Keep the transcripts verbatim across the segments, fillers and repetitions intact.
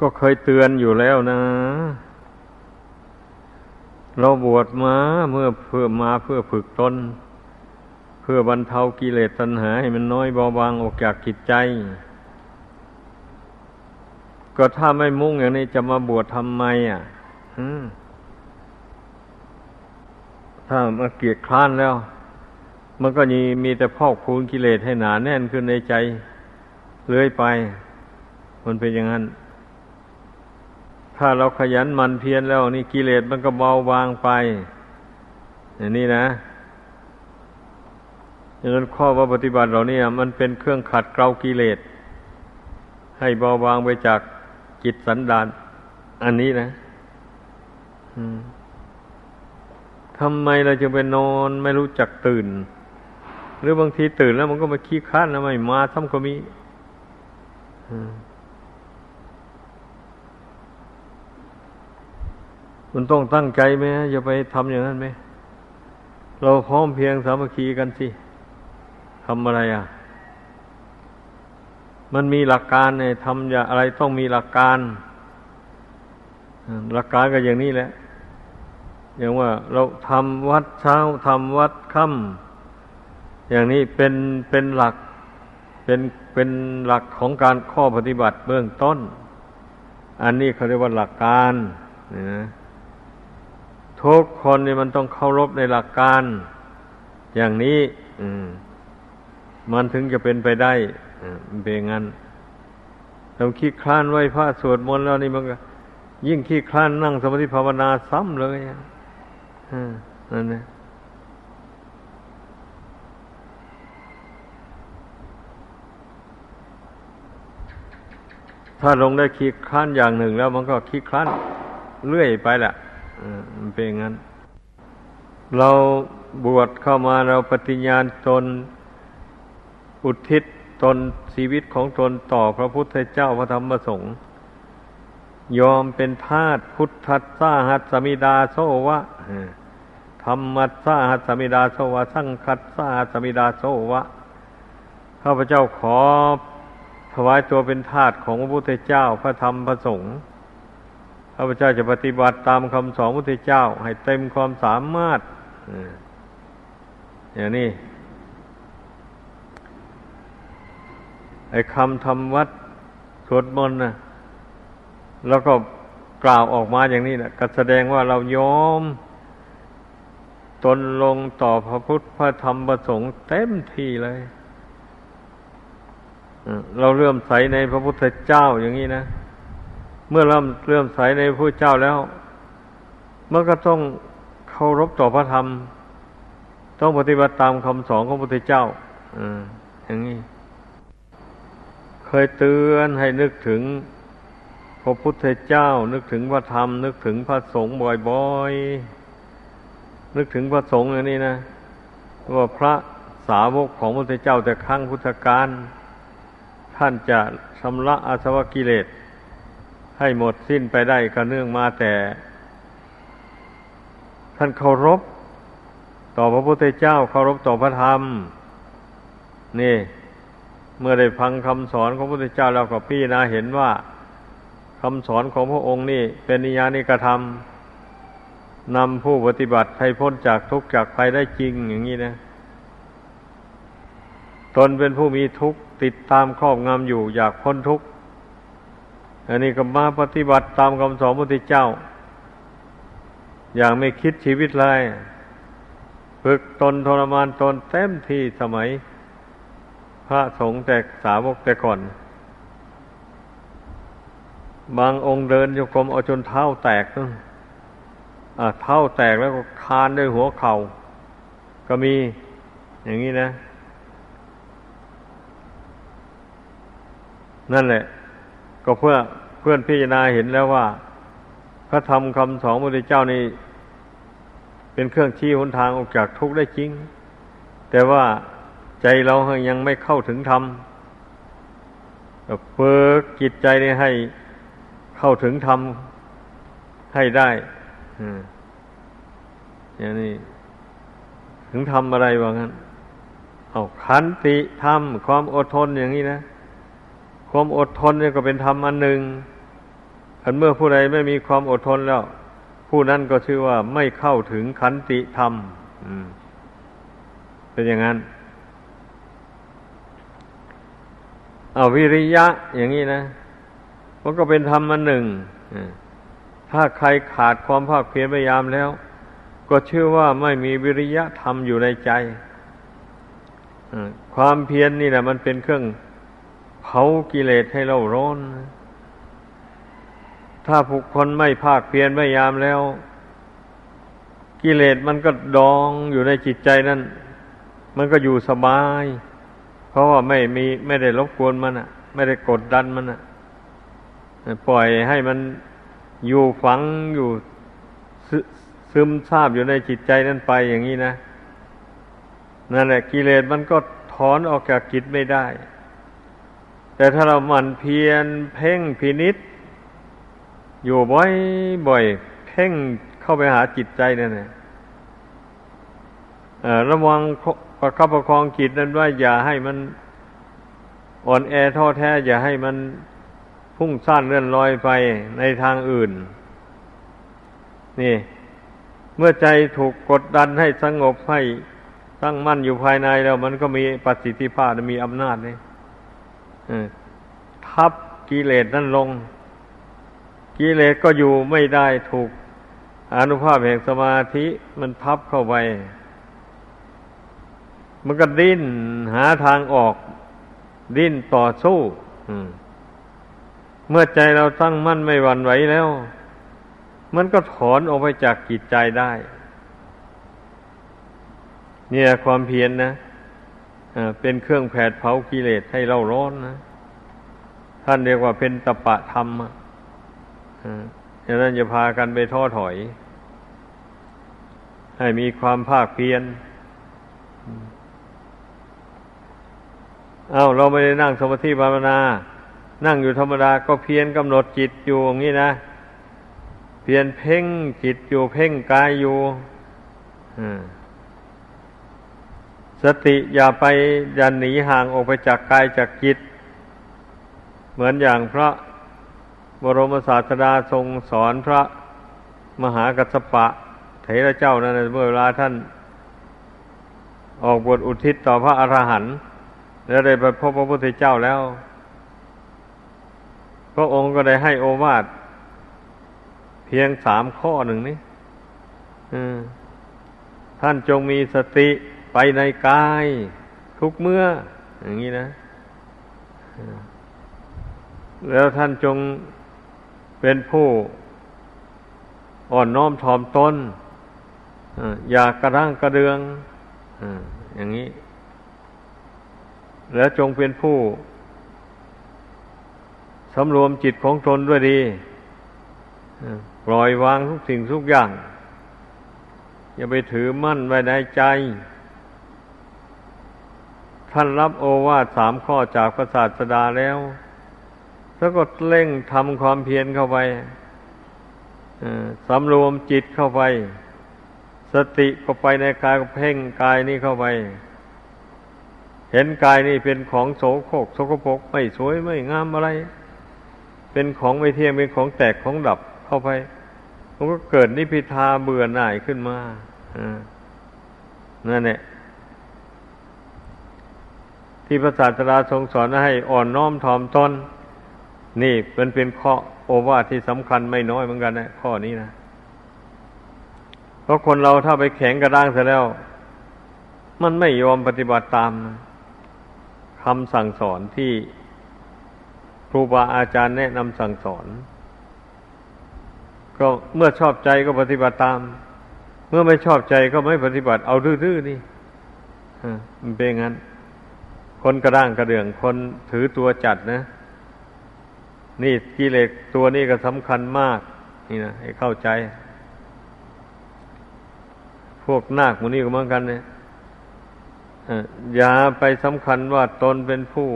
ก็เคยเตือนอยู่แล้วนะเราบวชมาเมื่อเพื่อมาเพื่อฝึกตนเพื่อบรรเทากิเลสตัณหาให้มันน้อยเบาบางออกจากจิตใจก็ถ้าไม่มุ่งอย่างนี้จะมาบวชทำไมอ่ะถ้ามาเกียจคร้านแล้วมันก็มีมีแต่พอกพูนกิเลสให้หนาแน่นขึ้นในใจเลื้อยไปมันเป็นอย่างนั้นถ้าเราขยันหมั่นเพียรแล้วนี่กิเลสมันก็เบาบางไปอย่างนี้นะดังนั้นข้อว่าปฏิบัติเราเนี่ยมันเป็นเครื่องขัดเกลากิเลสให้เบาบางไปจากจิตสันดานอันนี้นะทำไมเราจะไปนอนไม่รู้จักตื่นหรือบางทีตื่นแล้วมันก็มาขี้ค้านแล้วไม่มาทำก็มีมันต้องตั้งใจไหมอย่าไปทำอย่างนั้นไหมเราพร้อมเพียงสามัคคีกันสิทำอะไรอ่ะมันมีหลักการไงทำอย่าอะไรต้องมีหลักการหลักการก็อย่างนี้แหละอย่างว่าเราทำวัดเช้าทำวัดค่ำอย่างนี้เป็นเป็นหลักเป็นเป็นหลักของการข้อปฏิบัติเบื้องต้นอันนี้เขาเรียกว่าหลักการนี่นะทุกคนนี่มันต้องเคารพในหลักการอย่างนี้มันถึงจะเป็นไปได้เป็นงั้นเราขี้คร้านไหว้พระสวดมนต์แล้วนี่มันก็ยิ่งขี้คร้านนั่งสมาธิภาวนาซ้ำเลยอ่ะนั่นนะถ้าลงได้ขี้คร้านอย่างหนึ่งแล้วมันก็ขี้คร้านเรื่อยไปแหละมันเป็นงั้นเราบวชเข้ามาเราปฏิญญาณตนอุทิศตนชีวิตของตนต่อพระพุทธเจ้าพระธรรมพระสงฆ์ยอมเป็นทาสพุทธัสสาหัสสมิดาโสวะธรรมัสสาหัสสมิดาโสวะสังคัสสาหัสสมิดาโสวะข้าพเจ้าขอถวายตัวเป็นทาสของพระพุทธเจ้าพระธรรมพระสงฆ์ข้าพเจ้าจะปฏิบัติตามคำสอนพระพุทธเจ้าให้เต็มความสามารถอย่างนี้ไอ้คำทำวัดสวดมนต์นะแล้วก็กล่าวออกมาอย่างนี้นะก็แสดงว่าเรายอมตนลงต่อพระพุทธพระธรรมพระสงฆ์เต็มที่เลยเราเลื่อมใสในพระพุทธเจ้าอย่างนี้นะเมื่อเราเลื่อมใสในพระเจ้าแล้วมันก็ต้องเคารพต่อพระธรรมต้องปฏิบัติตามคำสอนของพระพุทธเจ้าอย่างนี้เคยเตือนให้นึกถึงพระพุทธเจ้านึกถึงพระธรรมนึกถึงพระสงฆ์บ่อยๆนึกถึงพระสงฆ์อย่างนี้นะว่าพระสาวกของพระพุทธเจ้าแต่ครั้งพุทธกาลท่านจะชำระอาสวะกิเลสให้หมดสิ้นไปได้ก็เนื่องมาแต่ท่านเคารพต่อพระพุทธเจ้าเคารพต่อพระธรรมนี่เมื่อได้ฟังคำสอนของพระพุทธเจ้าแล้วก็พี่นะเห็นว่าคำสอนของพระองค์นี่เป็นนิยานิกธรรมนำผู้ปฏิบัติให้พ้นจากทุกข์จากภัยได้จริงอย่างนี้นะตนเป็นผู้มีทุกข์ติดตามครอบงำอยู่อยากพ้นทุกข์อันนี้ก็มาปฏิบัติตามคำสอนพระพุทธเจ้าอย่างไม่คิดชีวิตเลยฝึกตนทรมานตนเต็มที่สมัยพระสงฆ์แต่สาวกแต่ก่อนบางองค์เดินโยกมเอาจนเท้าแตกอ่ะเท้าแตกแล้วก็คานด้วยหัวเข่าก็มีอย่างนี้นะนั่นแหละก็เพื่อเพื่อนพิจารณาเห็นแล้วว่าพระธรรมคำสอนพระพุทธเจ้านี่เป็นเครื่องชี้หนทางออกจากทุกข์ได้จริงแต่ว่าใจเรายังไม่เข้าถึงธรรมก็ฝึกจิตใจนี่ให้เข้าถึงธรรมให้ได้อย่างนี้ถึงธรรมอะไรวะงั้นเอาขันติธรรมความอดทนอย่างนี้นะความอดทนเนี่ยก็เป็นธรรมอันหนึ่ง คันเมื่อผู้ใดไม่มีความอดทนแล้วผู้นั้นก็ชื่อว่าไม่เข้าถึงขันติธรรมเป็นอย่างนั้นเอาวิริยะอย่างนี้นะมันก็เป็นธรรมอันหนึ่งถ้าใครขาดความภาคเพียรพยายามแล้วก็ชื่อว่าไม่มีวิริยะธรรมอยู่ในใจความเพียร น, นี่แหละมันเป็นเครื่องเผากิเลสให้เราร้อนถ้าบุคคลไม่ภาคเพียรพยายามแล้วกิเลสมันก็ดองอยู่ในจิตใจนั่นมันก็อยู่สบายเพราะว่าไม่มีไม่ได้รบกวนมันอ่ะไม่ได้กดดันมันอ่ะปล่อยให้มันอยู่ฝังอยู่ซึมซาบอยู่ในจิตใจนั่นไปอย่างนี้นะนั่นแหละกิเลสมันก็ถอนออกจากจิตไม่ได้แต่ถ้าเราหมั่นเพียรเพ่งพินิจอยู่บ่อยๆเพ่งเข้าไปหาจิตใจนั่นแหละระวังประคับประคองจิตนั้นไว้อย่าให้มันอ่อนแอท้อแท้อย่าให้มันพุ่งซ่านเลื่อนลอยไปในทางอื่นนี่เมื่อใจถูกกดดันให้สงบให้ตั้งมั่นอยู่ภายในแล้วมันก็มีประสิทธิภาพมีอำนาจนี่ทับกิเลสนั่นลงกิเลสก็อยู่ไม่ได้ถูกอนุภาพแห่งสมาธิมันทับเข้าไปมันก็ดิ้นหาทางออกดิ้นต่อสู้เมื่อใจเราตั้งมั่นไม่หวั่นไหวแล้วมันก็ถอนออกไปจากจิตใจได้เนี่ยความเพียร น, นะเป็นเครื่องแผดเผากิเลสให้เราร้อนนะท่านเรียกว่าเป็นตปะธรรมดังนั้นจะพากันไปท้อถอยให้มีความภาคเพียรเอาเราไม่ได้นั่งสมาธิภาวนานั่งอยู่ธรรมดาก็เพียรกำหนดจิตอยู่อย่างนี้นะเพียรเพ่งจิตอยู่เพ่งกายอยู่สติอย่าไปอย่าหนีห่างออกไปจากกายจากจิตเหมือนอย่างพระบรมศาสดาทรงสอนพระมหากัสสปะเถระเจ้านั้นเมื่อเวลาท่านออกบวชอุทิศต่อพระอรหันต์และได้ไปพบพระพุทธเจ้าแล้วพระองค์ก็ได้ให้โอวาทเพียงสามข้อหนึ่งนี้ท่านจงมีสติไปในกายทุกเมื่ออย่างนี้นะแล้วท่านจงเป็นผู้อ่อนน้อมถ่อมตนอย่ากระด้างกระเดืองอย่างนี้แล้วจงเป็นผู้สำรวมจิตของตนด้วยดีปล่อยวางทุกสิ่งทุกอย่างอย่าไปถือมั่นไว้ในใจท่านรับโอวาทสามข้อจากพระศาสดาแล้วแล้วก็เร่งทำความเพียรเข้าไปสำรวมจิตเข้าไปสติก็ไปในกายก็เพ่งกายนี่เข้าไปเห็นกายนี่เป็นของโสโครกสกปรกไม่สวยไม่งามอะไรเป็นของไม่เที่ยงเป็นของแตกของดับเข้าไปมันก็เกิดนิพพิทาเบื่อหน่ายขึ้นมานั่นแหละที่พระศาสดาทรงสอนให้อ่อนน้อมถ่อมตนนี่มันเป็นข้อโอวาทที่สำคัญไม่น้อยเหมือนกันนะข้อนี้นะเพราะคนเราถ้าไปแข็งกระด้างซะแล้วมันไม่ยอมปฏิบัติตามคำสั่งสอนที่ครูบาอาจารย์แนะนำสั่งสอนก็เมื่อชอบใจก็ปฏิบัติตามเมื่อไม่ชอบใจก็ไม่ปฏิบัติเอาดื้อๆนี่มันเป็นงั้นคนกระด้างกระเดื่องคนถือตัวจัดนะนี่กิเลสตัวนี้ก็สำคัญมากนี่นะให้เข้าใจพวกนาคพวกนี้ก็เหมือนกันนะอย่าไปสำคัญว่าตนเป็นผู้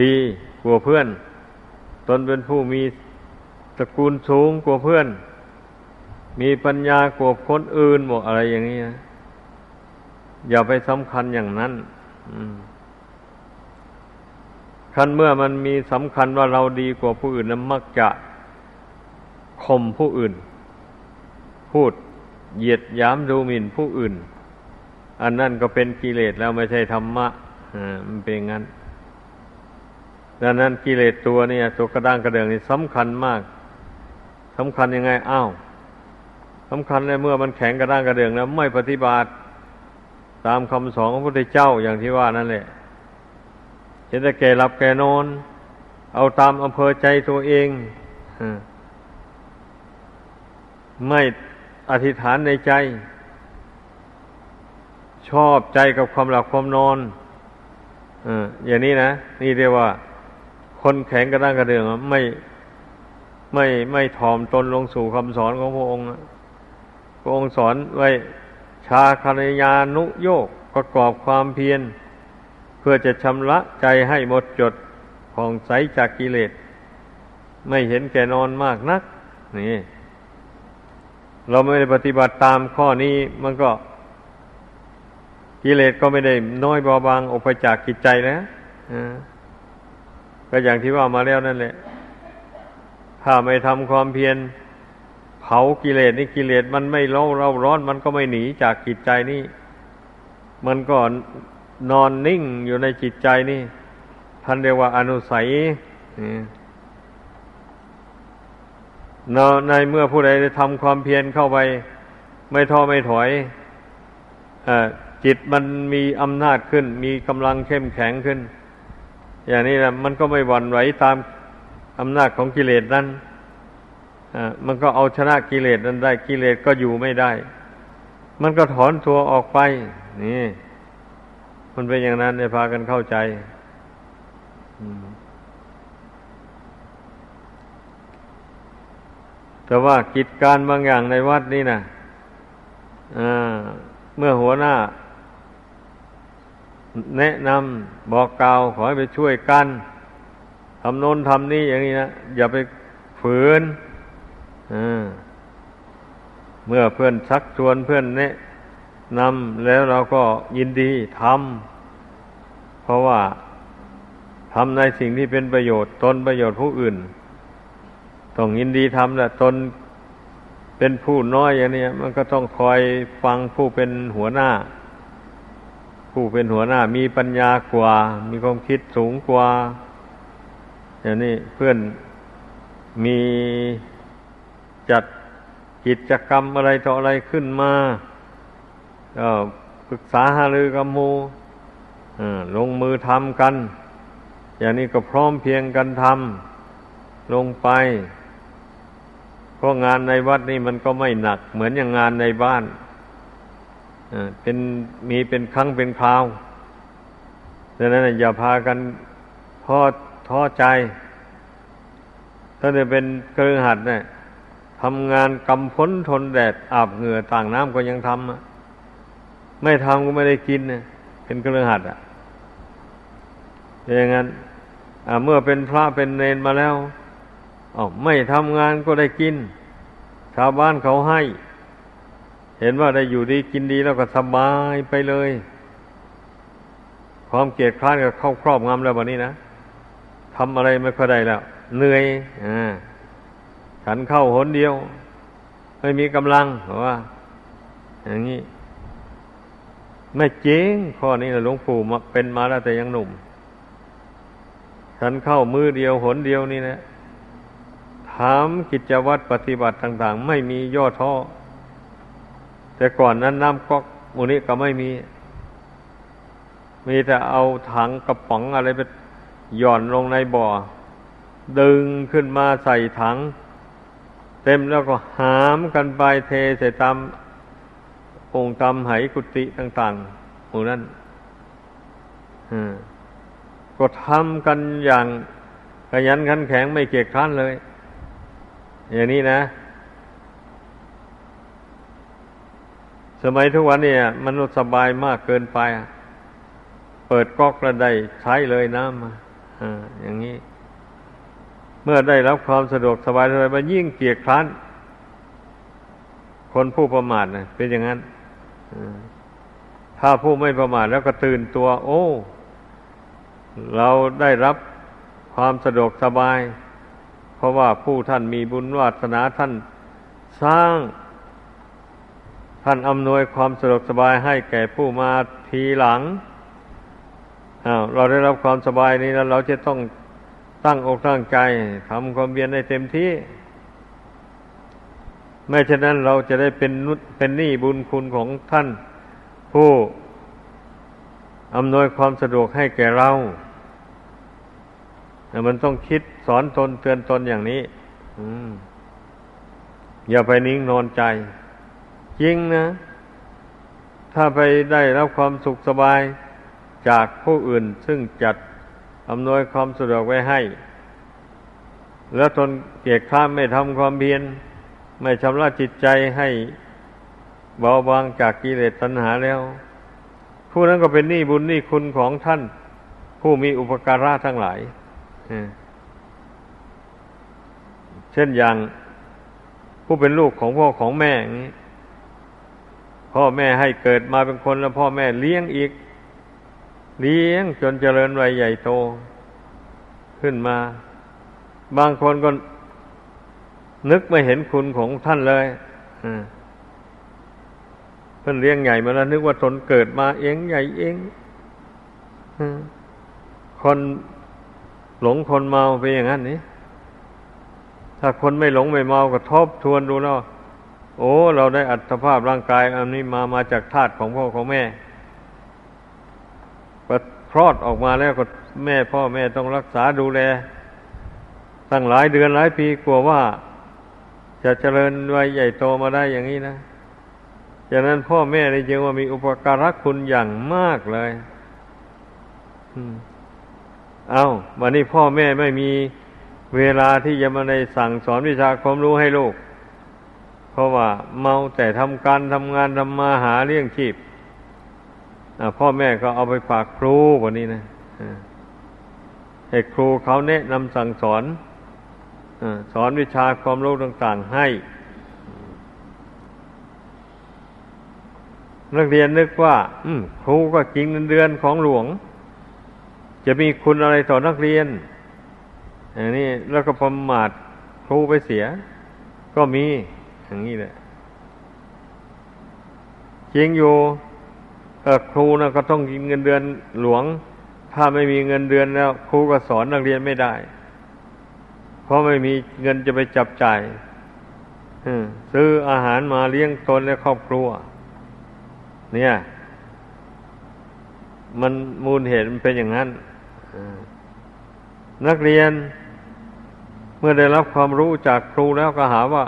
ดีกว่าเพื่อนตนเป็นผู้มีตระกูลสูงกว่าเพื่อนมีปัญญากว่าคนอื่นหมดอะไรอย่างนี้นะอย่าไปสำคัญอย่างนั้น ครั้นเมื่อมันมีสำคัญว่าเราดีกว่าผู้อื่นนั้นมักจะข่มผู้อื่นพูดเหยียดหยามดูหมิ่นผู้อื่นอันนั้นก็เป็นกิเลสแล้วไม่ใช่ธรรมะมันเป็นงั้นดังนั้นกิเลสตัวเนี่ยตัวกระด้างกระเดื่องนี่สำคัญมากสำคัญยังไงอ้าวสำคัญในเมื่อมันแข็งกระด้างกระเดื่องแล้วไม่ปฏิบัติตามคำสอนของพระพุทธเจ้าอย่างที่ว่านั่นแหละจะได้แก่หลับแก่นอนเอาตามอำเภอใจตัวเองไม่อธิษฐานในใจชอบใจกับความหลับความนอนเอออย่างนี้นะนี่เรียกว่าคนแข็งกระด้างกระเดื่องไม่ไม่ไม่ถ่อมตนลงสู่คำสอนของพระองค์พระองค์สอนไว้ชาคานยานุโยกประกอบความเพียรเพื่อจะชำระใจให้หมดจดผ่องใสจากกิเลสไม่เห็นแก่นอนมากนักนี่เราไม่ได้ปฏิบัติตามข้อนี้มันก็กิเลสก็ไม่ได้น้อยเบาบางออกไปจากจิตใจนะก็อย่างที่ว่ามาแล้วนั่นแหละถ้าไม่ทำความเพียรเผากิเลสนี่กิเลสมันไม่เล่าเร่าร้อนมันก็ไม่หนีจากจิตใจนี่มันก็นอนนิ่งอยู่ในจิตใจนี่ท่านเรียกว่าอนุสัยในเมื่อผู้ใดได้ทำความเพียรเข้าไปไม่ท้อไม่ถอยจิตมันมีอำนาจขึ้นมีกำลังเข้มแข็งขึ้นอย่างนี้นะมันก็ไม่หวั่นไหวตามอำนาจของกิเลสนั้นมันก็เอาชนะกิเลสนั้นได้กิเลสก็อยู่ไม่ได้มันก็ถอนตัวออกไปนี่มันเป็นอย่างนั้นเนี่ยพากันเข้าใจแต่ว่ากิจการบางอย่างในวัดนี่นะเมื่อหัวหน้าแนะนำบอกกล่าวขอให้ไปช่วยกันทำโน้นทำนี่อย่างนี้นะอย่าไปฝืนเมื่อเพื่อนชักชวนเพื่อนแนะนำแล้วเราก็ยินดีทำเพราะว่าทำในสิ่งที่เป็นประโยชน์ตนประโยชน์ผู้อื่นต้องยินดีทำแหละตนเป็นผู้น้อยอย่างนี้มันก็ต้องคอยฟังผู้เป็นหัวหน้าผู้เป็นหัวหน้ามีปัญญากว่ามีความคิดสูงกว่าอย่างนี้เพื่อนมีจัดกิจกรรมอะไรต่ออะไรขึ้นมาก็ปรึกษาหารือกับหมู่ลงมือทำกันอย่างนี้ก็พร้อมเพรียงกันทำลงไปเพราะงานในวัดนี่มันก็ไม่หนักเหมือนอย่างงานในบ้านเป็นมีเป็นครั้งเป็นคราวดังนั้นอย่าพากันท้อท้อใจถ้าจะเป็นเครือขัดเนี่ยทำงานกำพ้นทนแดดอาบเหงื่อต่างน้ำก็ยังทำไม่ทำก็ไม่ได้กินเนี่ยเป็นเครือขัดอ่ะอย่างนั้นเมื่อเป็นพระเป็นเนรมาแล้วอ๋อไม่ทำงานก็ได้กินชาวบ้านเขาให้เห็นว่าได้อยู่ดีกินดีแล้วก็สบายไปเลยความเกียจคร้านก็เข้าครอบงำแล้ววันนี้นะทำอะไรไม่ค่อยได้แล้วเหนื่อยอ่าฉันเข้าหนเดียวไม่มีกำลังเพราะว่าอย่างนี้ไม่จริงข้อนี้นะหลวงปู่เป็นมาแล้วแต่ยังหนุ่มฉันเข้ามือเดียวหนเดียวนี่นะถามกิจวัตรปฏิบัติต่างๆไม่มีย่อท้อแต่ก่อนนั้นน้ำก๊อกมูนี้ก็ไม่มีมีแต่เอาถังกระป๋องอะไรไปหย่อนลงในบ่อดึงขึ้นมาใส่ถังเต็มแล้วก็หามกันไปเทใส่ตามองค์ตามไหกุฏิต่างๆหมู่นั้นก็ทำกันอย่างขยันขันแข็งไม่เกียจคร้านเลยอย่างนี้นะสมัยทุกวันเนี่ยมันสบายมากเกินไปเปิดก๊อกแล้วได้ใช้เลยน้ำอ่าอย่างนี้เมื่อได้รับความสะดวกสบายอะไรมันยิ่งเกียจคร้านคนผู้ประมาทนะเป็นอย่างนั้นถ้าผู้ไม่ประมาทแล้วก็ตื่นตัวโอ้เราได้รับ ความสะดวกสบายเพราะว่าผู้ท่านมีบุญวาสนาท่านสร้างท่านอำนวยความสะดวกสบายให้แก่ผู้มาทีหลังอ้าวเราได้รับความสบายนี้แล้วเราจะต้องตั้งอกตั้งใจทำความเพียรให้เต็มที่ไม่เช่นนั้นเราจะได้เป็นนุชเป็นหนี้บุญคุณของท่านผู้อำนวยความสะดวกให้แก่เราแต่มันต้องคิดสอนตนเตือนตนอย่างนี้อย่าไปนิ่งนอนใจจริงนะถ้าไปได้รับความสุขสบายจากผู้อื่นซึ่งจัดอำนวยความสะดวกไว้ให้แล้วตนเกียจคร้านไม่ทำความเพียรไม่ชำระจิตใจให้เบาบางจากกิเลสตัณหาแล้วผู้นั้นก็เป็นหนี้บุญหนี้คุณของท่านผู้มีอุปการะทั้งหลายเช่นอย่างผู้เป็นลูกของพ่อของแม่อย่างนี้พ่อแม่ให้เกิดมาเป็นคนแล้วพ่อแม่เลี้ยงอีกเลี้ยงจนเจริญวัยใหญ่โตขึ้นมาบางคนก็นึกไม่เห็นคุณของท่านเลยเพิ่นเลี้ยงใหญ่มาแล้วนึกว่าตนเกิดมาเองใหญ่เองคนหลงคนเมาไปอย่างนั้นนี่ถ้าคนไม่หลงไม่เมาก็ทบทวนดูแล้วโอ้เราได้อัตภาพร่างกายอันนี้มามาจากธาตุของพ่อของแม่พอคลอดออกมาแล้วก็แม่พ่อแม่ต้องรักษาดูแลตั้งหลายเดือนหลายปีกลัวว่าจะเจริญวัยใหญ่โตมาได้อย่างนี้นะอย่างนั้นพ่อแม่ได้จึงว่ามีอุปการะคุณอย่างมากเลยเอาวันนี้พ่อแม่ไม่มีเวลาที่จะมาได้สั่งสอนวิชาความรู้ให้ลูกเพราะว่าเมาแต่ทำการทำงานทำมาหาเลี้ยงชีพพ่อแม่ก็เอาไปฝากครูวันนี้นะให้ครูเขาแนะนำสั่งสอนสอนวิชาความรู้ต่างๆให้นักเรียนนึกว่าครูก็จริงเดือนของหลวงจะมีคุณอะไรต่อนักเรียนอย่างนี้แล้วก็ประมาทครูไปเสียก็มีอย่างนี้แหละจริงอยู่ครูนะก็ต้องกินเงินเดือนหลวงถ้าไม่มีเงินเดือนแล้วครูก็สอนนักเรียนไม่ได้เพราะไม่มีเงินจะไปจับจ่ายซื้ออาหารมาเลี้ยงตนและครอบครัวเนี่ยมันมูลเหตุมันเป็นอย่างนั้นนักเรียนเมื่อได้รับความรู้จากครูแล้วก็หาว่า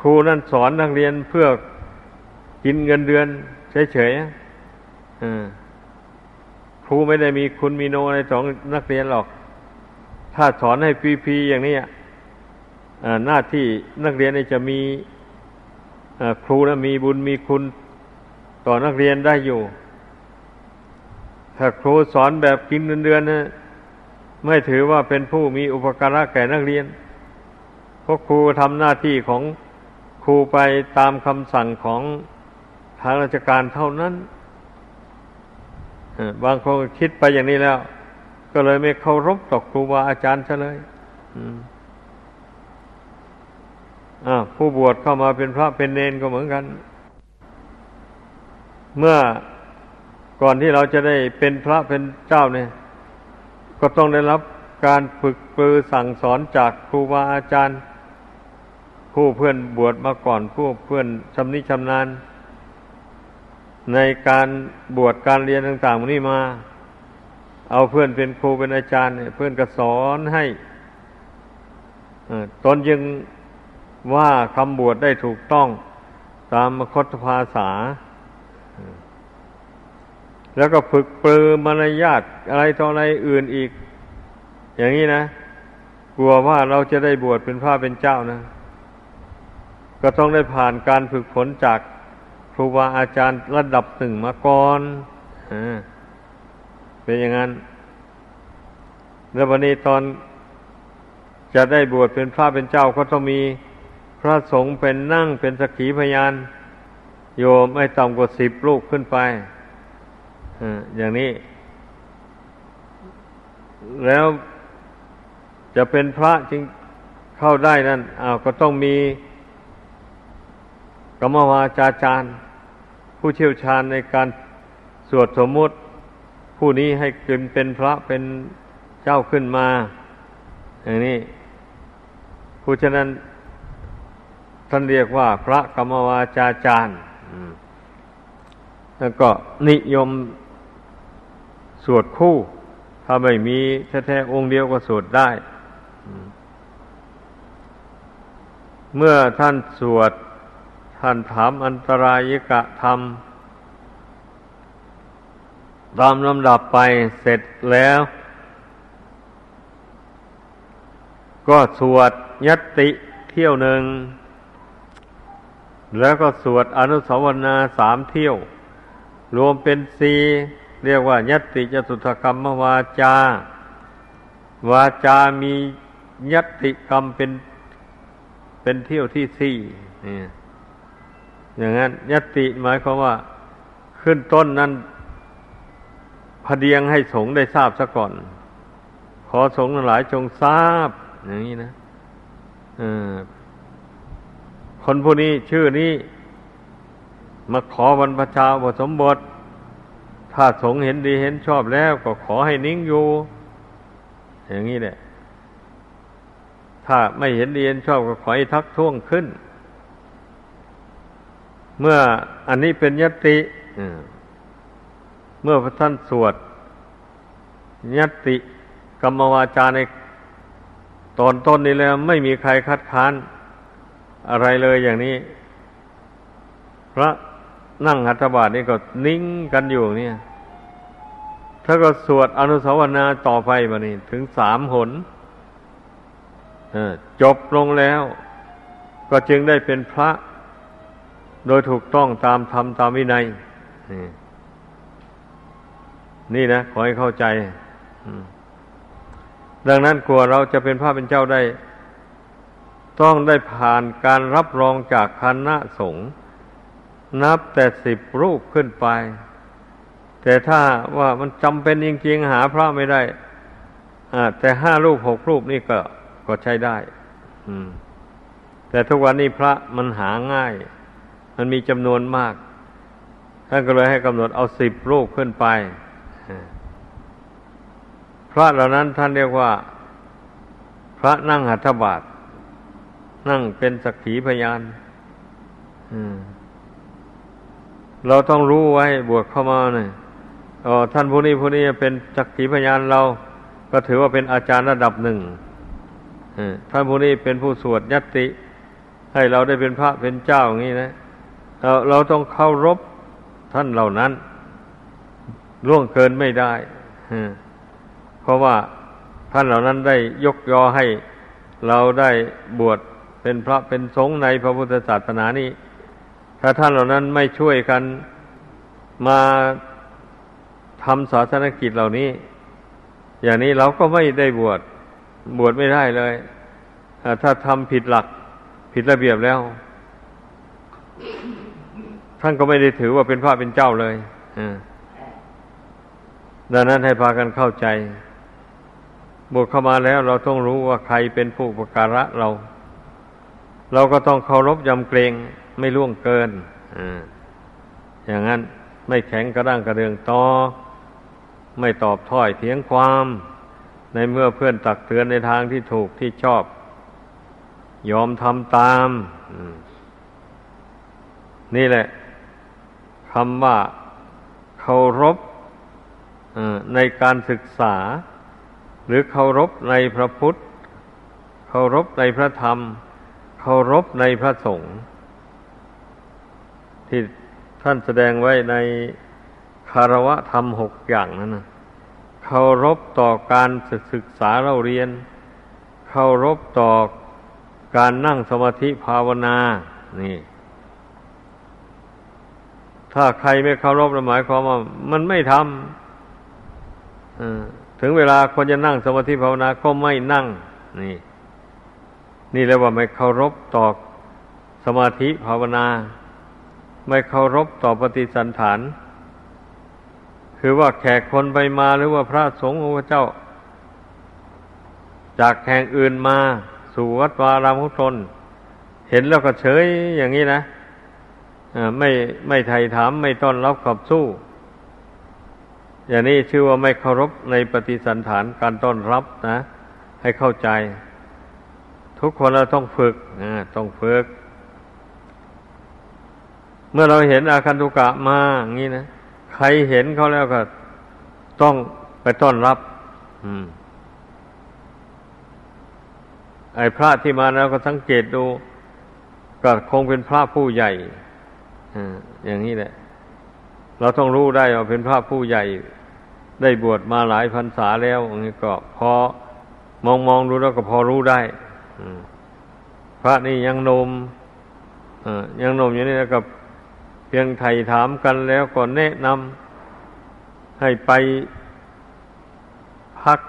ครูนั่นสอนนักเรียนเพื่อกินเงินเดือนเฉยๆครูไม่ได้มีคุณมีโนอะไรสอนนักเรียนหรอกถ้าสอนให้ฟรีๆอย่างนี้หน้าที่นักเรียนจะมีครูนะมีบุญมีคุณต่อนักเรียนได้อยู่ถ้าครูสอนแบบกินเงินเดือนนะไม่ถือว่าเป็นผู้มีอุปการะแก่นักเรียนเพราะครูทำหน้าที่ของครูไปตามคำสั่งของทางราชการเท่านั้นบางคนคิดไปอย่างนี้แล้วก็เลยไม่เคารพต่อครูบาอาจารย์ซะเลยผู้บวชเข้ามาเป็นพระเป็นเณรก็เหมือนกันเมื่อก่อนที่เราจะได้เป็นพระเป็นเจ้าเนี่ยก็ต้องได้รับการฝึกปรือสั่งสอนจากครูบาอาจารย์ผู้เพื่อนบวชมาก่อนผู้เพื่อนชำนิชำนาญในการบวชการเรียนต่างๆนี่มาเอาเพื่อนเป็นครูเป็นอาจารย์เพื่อนก็สอนให้ตนยังว่าคำบวชได้ถูกต้องตามมคธภาษาแล้วก็ฝึกปรือมารยาทอะไรต่ออะไรอื่นอีกอย่างนี้นะกลัวว่าเราจะได้บวชเป็นพระเป็นเจ้านะก็ต้องได้ผ่านการฝึกฝนจากครูบาอาจารย์ระดับหนึ่งมาก่อนเป็นอย่างนั้นแล้ววันนี้ตอนจะได้บวชเป็นพระเป็นเจ้าก็ต้องมีพระสงฆ์เป็นนั่งเป็นสักขีพยานโยมไม่ต่ำกว่าสิบรูปขึ้นไปอย่างนี้แล้ว จะเป็นพระจึงเข้าได้นั่นอ้าวก็ต้องมีกรรมวาจาจารย์ผู้เชี่ยวชาญในการสวดสมมุติผู้นี้ให้เกิดเป็นพระเป็นเจ้าขึ้นมาอย่างนี้ผู้ฉะนั้นท่านเรียกว่าพระกรรมวาจาจารย์แล้วก็นิยมสวดคู่ถ้าไม่มีแท้ๆองค์เดียวก็สวดได้เมื่อท่านสวดท่านถามอันตรายกะธรรมตามลำดับไปเสร็จแล้วก็สวดยัตติเที่ยวหนึ่งแล้วก็สวดอนุสาวนาสามเที่ยวรวมเป็นสี่เรียกว่ายัตติจตุถกรรมวาจาวาจามียัตติกรรมเป็นเป็นเที่ยวที่สี่นี่อย่างนั้นยัตติหมายความว่าขึ้นต้นนั้นพเดียงให้สงฆ์ได้ทราบซะก่อนขอสงฆ์ทั้งหลายจงทราบอย่างนี้นะเออคนผู้นี้ชื่อนี้มาขอบรรพชาอุปสมบทถ้าสงฆ์เห็นดีเห็นชอบแล้วก็ขอให้นิ่งอยู่อย่างนี้แหละถ้าไม่เห็นดีเห็นชอบก็ขอให้ทักท้วงขึ้นเมื่ออันนี้เป็นยัตติเมื่อพระท่านสวดยัตติกรรมวาจาในตอนต้นนี้แล้วไม่มีใครคัดค้านอะไรเลยอย่างนี้พระนั่งหัตถบาทนี่ก็นิ่งกันอยู่เนี่ยถ้าก็สวดอนุสาวนาต่อไปมานี่ถึงสามหนจบลงแล้วก็จึงได้เป็นพระโดยถูกต้องตามธรรมตามวินัยนี่นะขอให้เข้าใจดังนั้นกลัวเราจะเป็นพระเป็นเจ้าได้ต้องได้ผ่านการรับรองจากคณะสงฆ์นับแต่สิบรูปขึ้นไปแต่ถ้าว่ามันจำเป็นจริงๆหาพระไม่ได้แต่ห้ารูปหกรูปนี่ก็ก็ใช้ได้แต่ทุกวันนี้พระมันหาง่ายมันมีจำนวนมากท่านก็เลยให้กำหนดเอาสิบรูปขึ้นไปพระเหล่านั้นท่านเรียกว่าพระนั่งหัตถบาทนั่งเป็นสักขีพยานเราต้องรู้ไว้บวชเข้ามาเนี่ยอ๋อท่านผู้นี้ผู้นี้เป็นสักขีพยานเราก็ถือว่าเป็นอาจารย์ระดับหนึ่งท่านผู้นี้เป็นผู้สวดยัตติให้เราได้เป็นพระเป็นเจ้าอย่างนี้นะเราเราต้องเคารพท่านเหล่านั้นล่วงเกินไม่ได้เพราะว่าท่านเหล่านั้นได้ยกยอให้เราได้บวชเป็นพระเป็นสงฆ์ในพระพุทธศาสนานี้ถ้าท่านเหล่านั้นไม่ช่วยกันมาทำศาสนกิจเหล่านี้อย่างนี้เราก็ไม่ได้บวชบวชไม่ได้เลยถ้าทำผิดหลักผิดระเบียบแล้วท่านก็ไม่ได้ถือว่าเป็นพระเป็นเจ้าเลยดังนั้นให้พากันเข้าใจบวชเข้ามาแล้วเราต้องรู้ว่าใครเป็นผู้อุปการะเราเราก็ต้องเคารพยำเกรงไม่ล่วงเกินอย่างนั้นไม่แข็งกระด้างกระเดืองต่อไม่ตอบถ้อยเถียงความในเมื่อเพื่อนตักเตือนในทางที่ถูกที่ชอบยอมทำตามนี่แหละคำว่าเคารพในการศึกษาหรือเคารพในพระพุทธเคารพในพระธรรมเคารพในพระสงฆ์ที่ท่านแสดงไว้ในคารวะธรรมหกอย่างนั้นนะเคารพต่อการศึกษาเล่าเรียนเคารพต่อการนั่งสมาธิภาวนานี่ถ้าใครไม่เคารพหมายความว่ามันไม่ทำถึงเวลาคนจะนั่งสมาธิภาวนาก็ไม่นั่งนี่นี่เรียกว่าไม่เคารพต่อสมาธิภาวนาไม่เคารพต่อปฏิสันฐานคือว่าแขกคนไปมาหรือว่าพระสงฆ์องค์เจ้า จากแห่งอื่นมาสู่วัดวารามของตนเห็นแล้วก็เฉยอย่างนี้นะไม่ไม่ไถ่ถามไม่ต้อนรับขับสู้อย่างนี้ชื่อว่าไม่เคารพในปฏิสันฐานการต้อนรับนะให้เข้าใจทุกคนเราต้องฝึกนะต้องฝึกเมื่อเราเห็นอาคันตุกะมาอย่างนี้นะใครเห็นเขาแล้วก็ต้องไปต้อนรับอืมไอ้พระที่มาแล้วก็สังเกตดูก็คงเป็นพระผู้ใหญ่อ่าอย่างนี้แหละเราต้องรู้ได้ว่าเป็นพระผู้ใหญ่ได้บวชมาหลายพรรษาแล้วอย่างนี้ก็พอมองๆดูแล้วก็พอรู้ได้อืมพระนี่ยังหนุ่มเอ่อยังหนุ่มอยู่นี่แล้วก็เพียงไถ่ถามกันแล้วก็แนะนำให้ไปพัก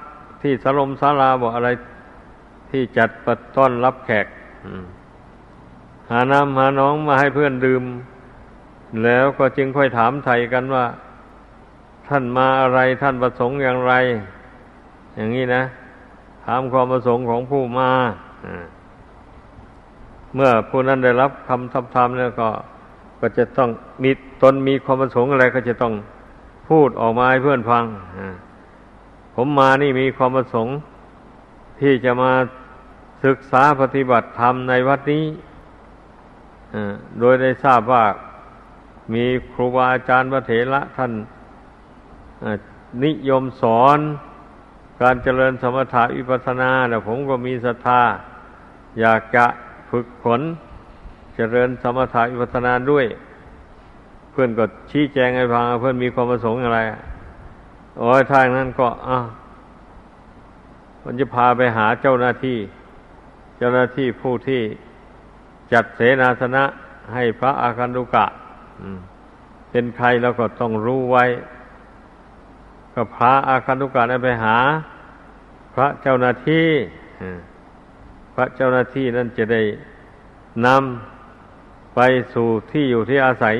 ที่สลมศาลาบ่อะไรที่จัดประต้อนรับแขกหาน้ำหาน้องมาให้เพื่อนดื่มแล้วก็จึงค่อยถามไถ่กันว่าท่านมาอะไรท่านประสงค์อย่างไรอย่างนี้นะถามความประสงค์ของผู้มาเมื่อผู้นั้นได้รับคำทับทามแล้วก็ก็จะต้องมีตนมีความประสงค์อะไรก็จะต้องพูดออกมาให้เพื่อนฟังผมมานี่มีความประสงค์ที่จะมาศึกษาปฏิบัติธรรมในวัดนี้โดยได้ทราบว่ามีครูบาอาจารย์พระเถระท่านนิยมสอนการเจริญสมถะวิปัสสนาแล้วผมก็มีศรัทธาอยากจะฝึกฝนเจริญสมถะวิปัสสนาด้วยเพื่อนก็ชี้แจงให้ฟังเพื่อนมีความประสงค์อะไรโอ้ยทางนั้นก็อ่ะมันจะพาไปหาเจ้าหน้าที่เจ้าหน้าที่ผู้ที่จัดเสนาสนะให้พระอาคันตุกะเป็นใครเราก็ต้องรู้ไว้ก็พระอาคันตุกะได้ไปหาพระเจ้าหน้าที่พระเจ้าหน้าที่นั่นจะได้นำไปสู่ที่อยู่ที่อาศัย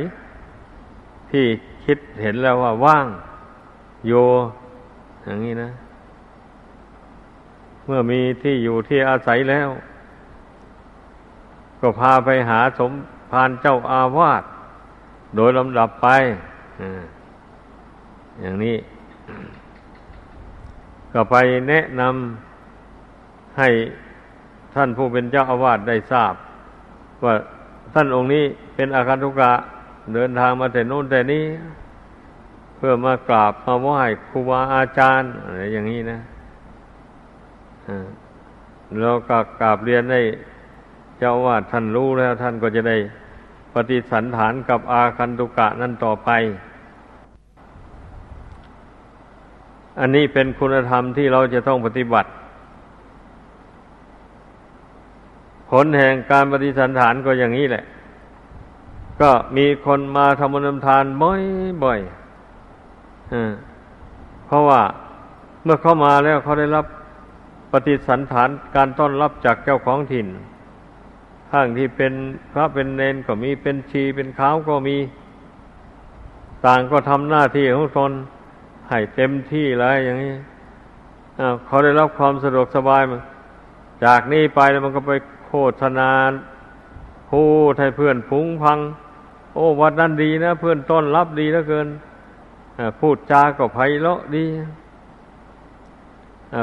ที่คิดเห็นแล้วว่าว่างโยอย่างนี้นะเมื่อมีที่อยู่ที่อาศัยแล้วก็พาไปหาสมภารเจ้าอาวาสโดยลำดับไปอย่างนี้ก็ไปแนะนำให้ท่านผู้เป็นเจ้าอาวาสได้ทราบว่าท่านองค์นี้เป็นอาคันตุกะเดินทางมาแต่โน่นแต่นี้เพื่อมากราบมาไหว้ครูบาอาจารย์อะไรอย่างนี้นะเราก็กราบเรียนได้เจ้าว่าท่านรู้แล้วท่านก็จะได้ปฏิสันฐานกับอาคันตุกะนั่นต่อไปอันนี้เป็นคุณธรรมที่เราจะต้องปฏิบัติผลแห่งการปฏิสันฐานก็อย่างนี้แหละก็มีคนมาทำบุญทำทานบ่อยๆเพราะว่าเมื่อเข้ามาแล้วเขาได้รับปฏิสันฐานการต้อนรับจากเจ้าของถิ่นทั้งที่เป็นพระเป็นเณรก็มีเป็นชีเป็นขาวก็มีต่างก็ทำหน้าที่ของตนให้เต็มที่เลยอย่างนี้เขาได้รับความสะดวกสบายมาจากนี้ไปแล้วมันก็ไปโฆษณาพูดให้เพื่อนพุ้งพังโอ้วัดนั้นดีนะเพื่อนต้อนรับดีเหลือเกินพูดจาก็ไพเราะดี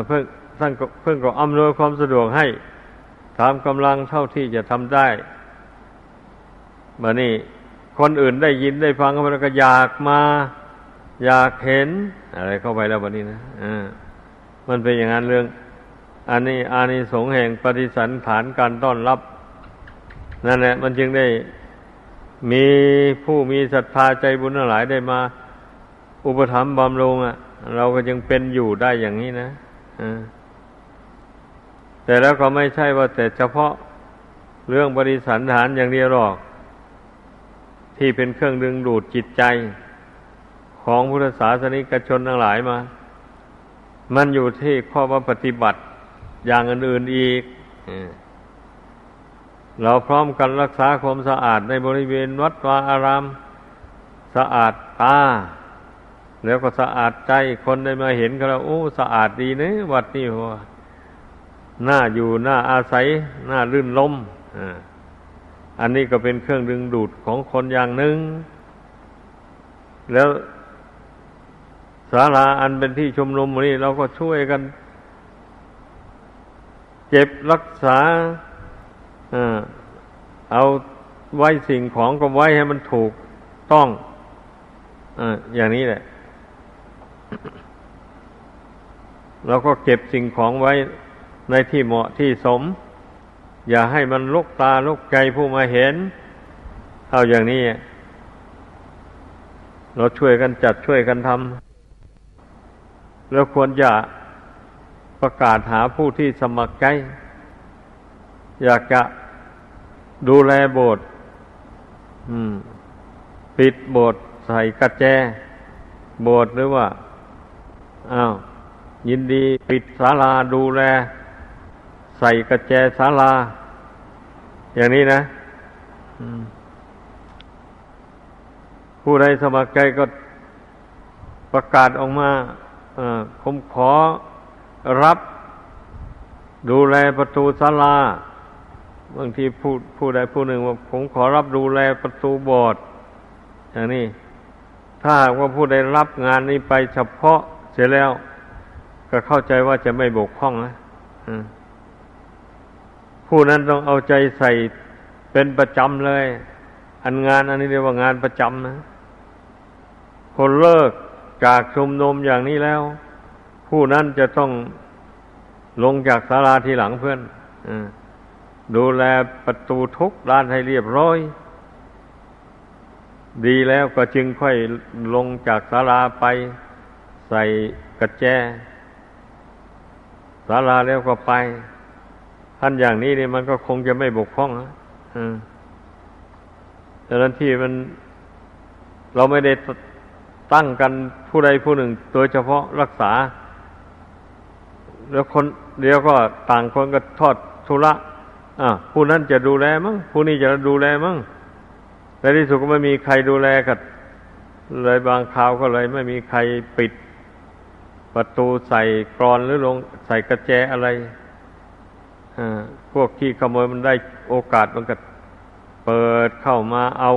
เพื่อนท่านเพื่อนก็อำนวยความสะดวกให้ตามกำลังเท่าที่จะทำได้บัดนี้คนอื่นได้ยินได้ฟังเข้าไปแล้วก็อยากมาอยากเห็นอะไรเข้าไปแล้วบัดนี้นะอ่ามันเป็นอย่างนั้นเรื่องอันนี้อานิสงส์แห่งปฏิสันฐานการต้อนรับนั่นแหละมันจึงได้มีผู้มีศรัทธาใจบุญหลายได้มาอุปถัมภ์บำรุงอ่ะเราก็ยังเป็นอยู่ได้อย่างนี้นะอ่าแต่แล้วก็ไม่ใช่ว่าแต่เฉพาะเรื่องปฏิสันฐานอย่างเดียวหรอกที่เป็นเครื่องดึงดูดจิตใจของพุทธศาสนิกชนทั้งหลายมามันอยู่ที่ข้อปฏิบัติอย่างอื่นๆอีกเราพร้อมกันรักษาความสะอาดในบริเวณวัดวาอารามสะอาดตาแล้วก็สะอาดใจคนได้มาเห็นก็แล้วโอ้สะอาดดีนะวัดนี่หัว หน้าอยู่หน้าอาศัยหน้ารื่นลมอันนี้ก็เป็นเครื่องดึงดูดของคนอย่างหนึ่งแล้วศาลาอันเป็นที่ชุมนุมนี้เราก็ช่วยกันเก็บรักษาเอาไว้สิ่งของก็ไว้ให้มันถูกต้อง อ, อย่างนี้แหละเราก็เก็บสิ่งของไว้ในที่เหมาะที่สมอย่าให้มันลุกตาลุกใจผู้มาเห็นเอาอย่างนี้เราช่วยกันจัดช่วยกันทำแล้วควรจะประกาศหาผู้ที่สมัครใจอยากจะดูแลโบสถ์ปิดโบสถ์ใส่กระแจโบสถ์หรือว่าอ้าวยินดีปิดศาลาดูแลใส่กระแจศาลาอย่างนี้นะผู้ใดสมัครใจก็ประกาศออกมาผมขอรับดูแลประตูศาลาบางทีผู้ผู้ใดผู้หนึ่งว่าผมขอรับดูแลประตูโบสถ์อย่างนี้ถ้าว่าผู้ใดรับงานนี้ไปเฉพาะเสร็จแล้วก็เข้าใจว่าจะไม่บกพร่องนะผู้นั้นต้องเอาใจใส่เป็นประจำเลยอันงานอันนี้เรียกว่างานประจำนะคนเลิกจากชุมนุมอย่างนี้แล้วผู้นั้นจะต้องลงจากศาลาทีหลังเพื่อนดูแลประตูทุกด้านให้เรียบร้อยดีแล้วก็จึงค่อยลงจากศาลาไปใส่กระแจศาลาแล้วก็ไปท่านอย่างนี้นี่มันก็คงจะไม่บกพร่องนะดังนั้นที่มันเราไม่ได้ตั้งกันผู้ใดผู้หนึ่งโดยเฉพาะรักษาแล้วคนเดียวก็ต่างคนก็ทอดธุระอ่ะผู้นั้นจะดูแลมั้งผู้นี้จะดูแลมั้งในที่สุดก็ไม่มีใครดูแลกันเลยบางคราวก็เลยไม่มีใครปิดประตูใส่กรอนหรือลงใส่กระแจอะไรอ่าพวกที่ขโมยมันได้โอกาสมันก็เปิดเข้ามาเอา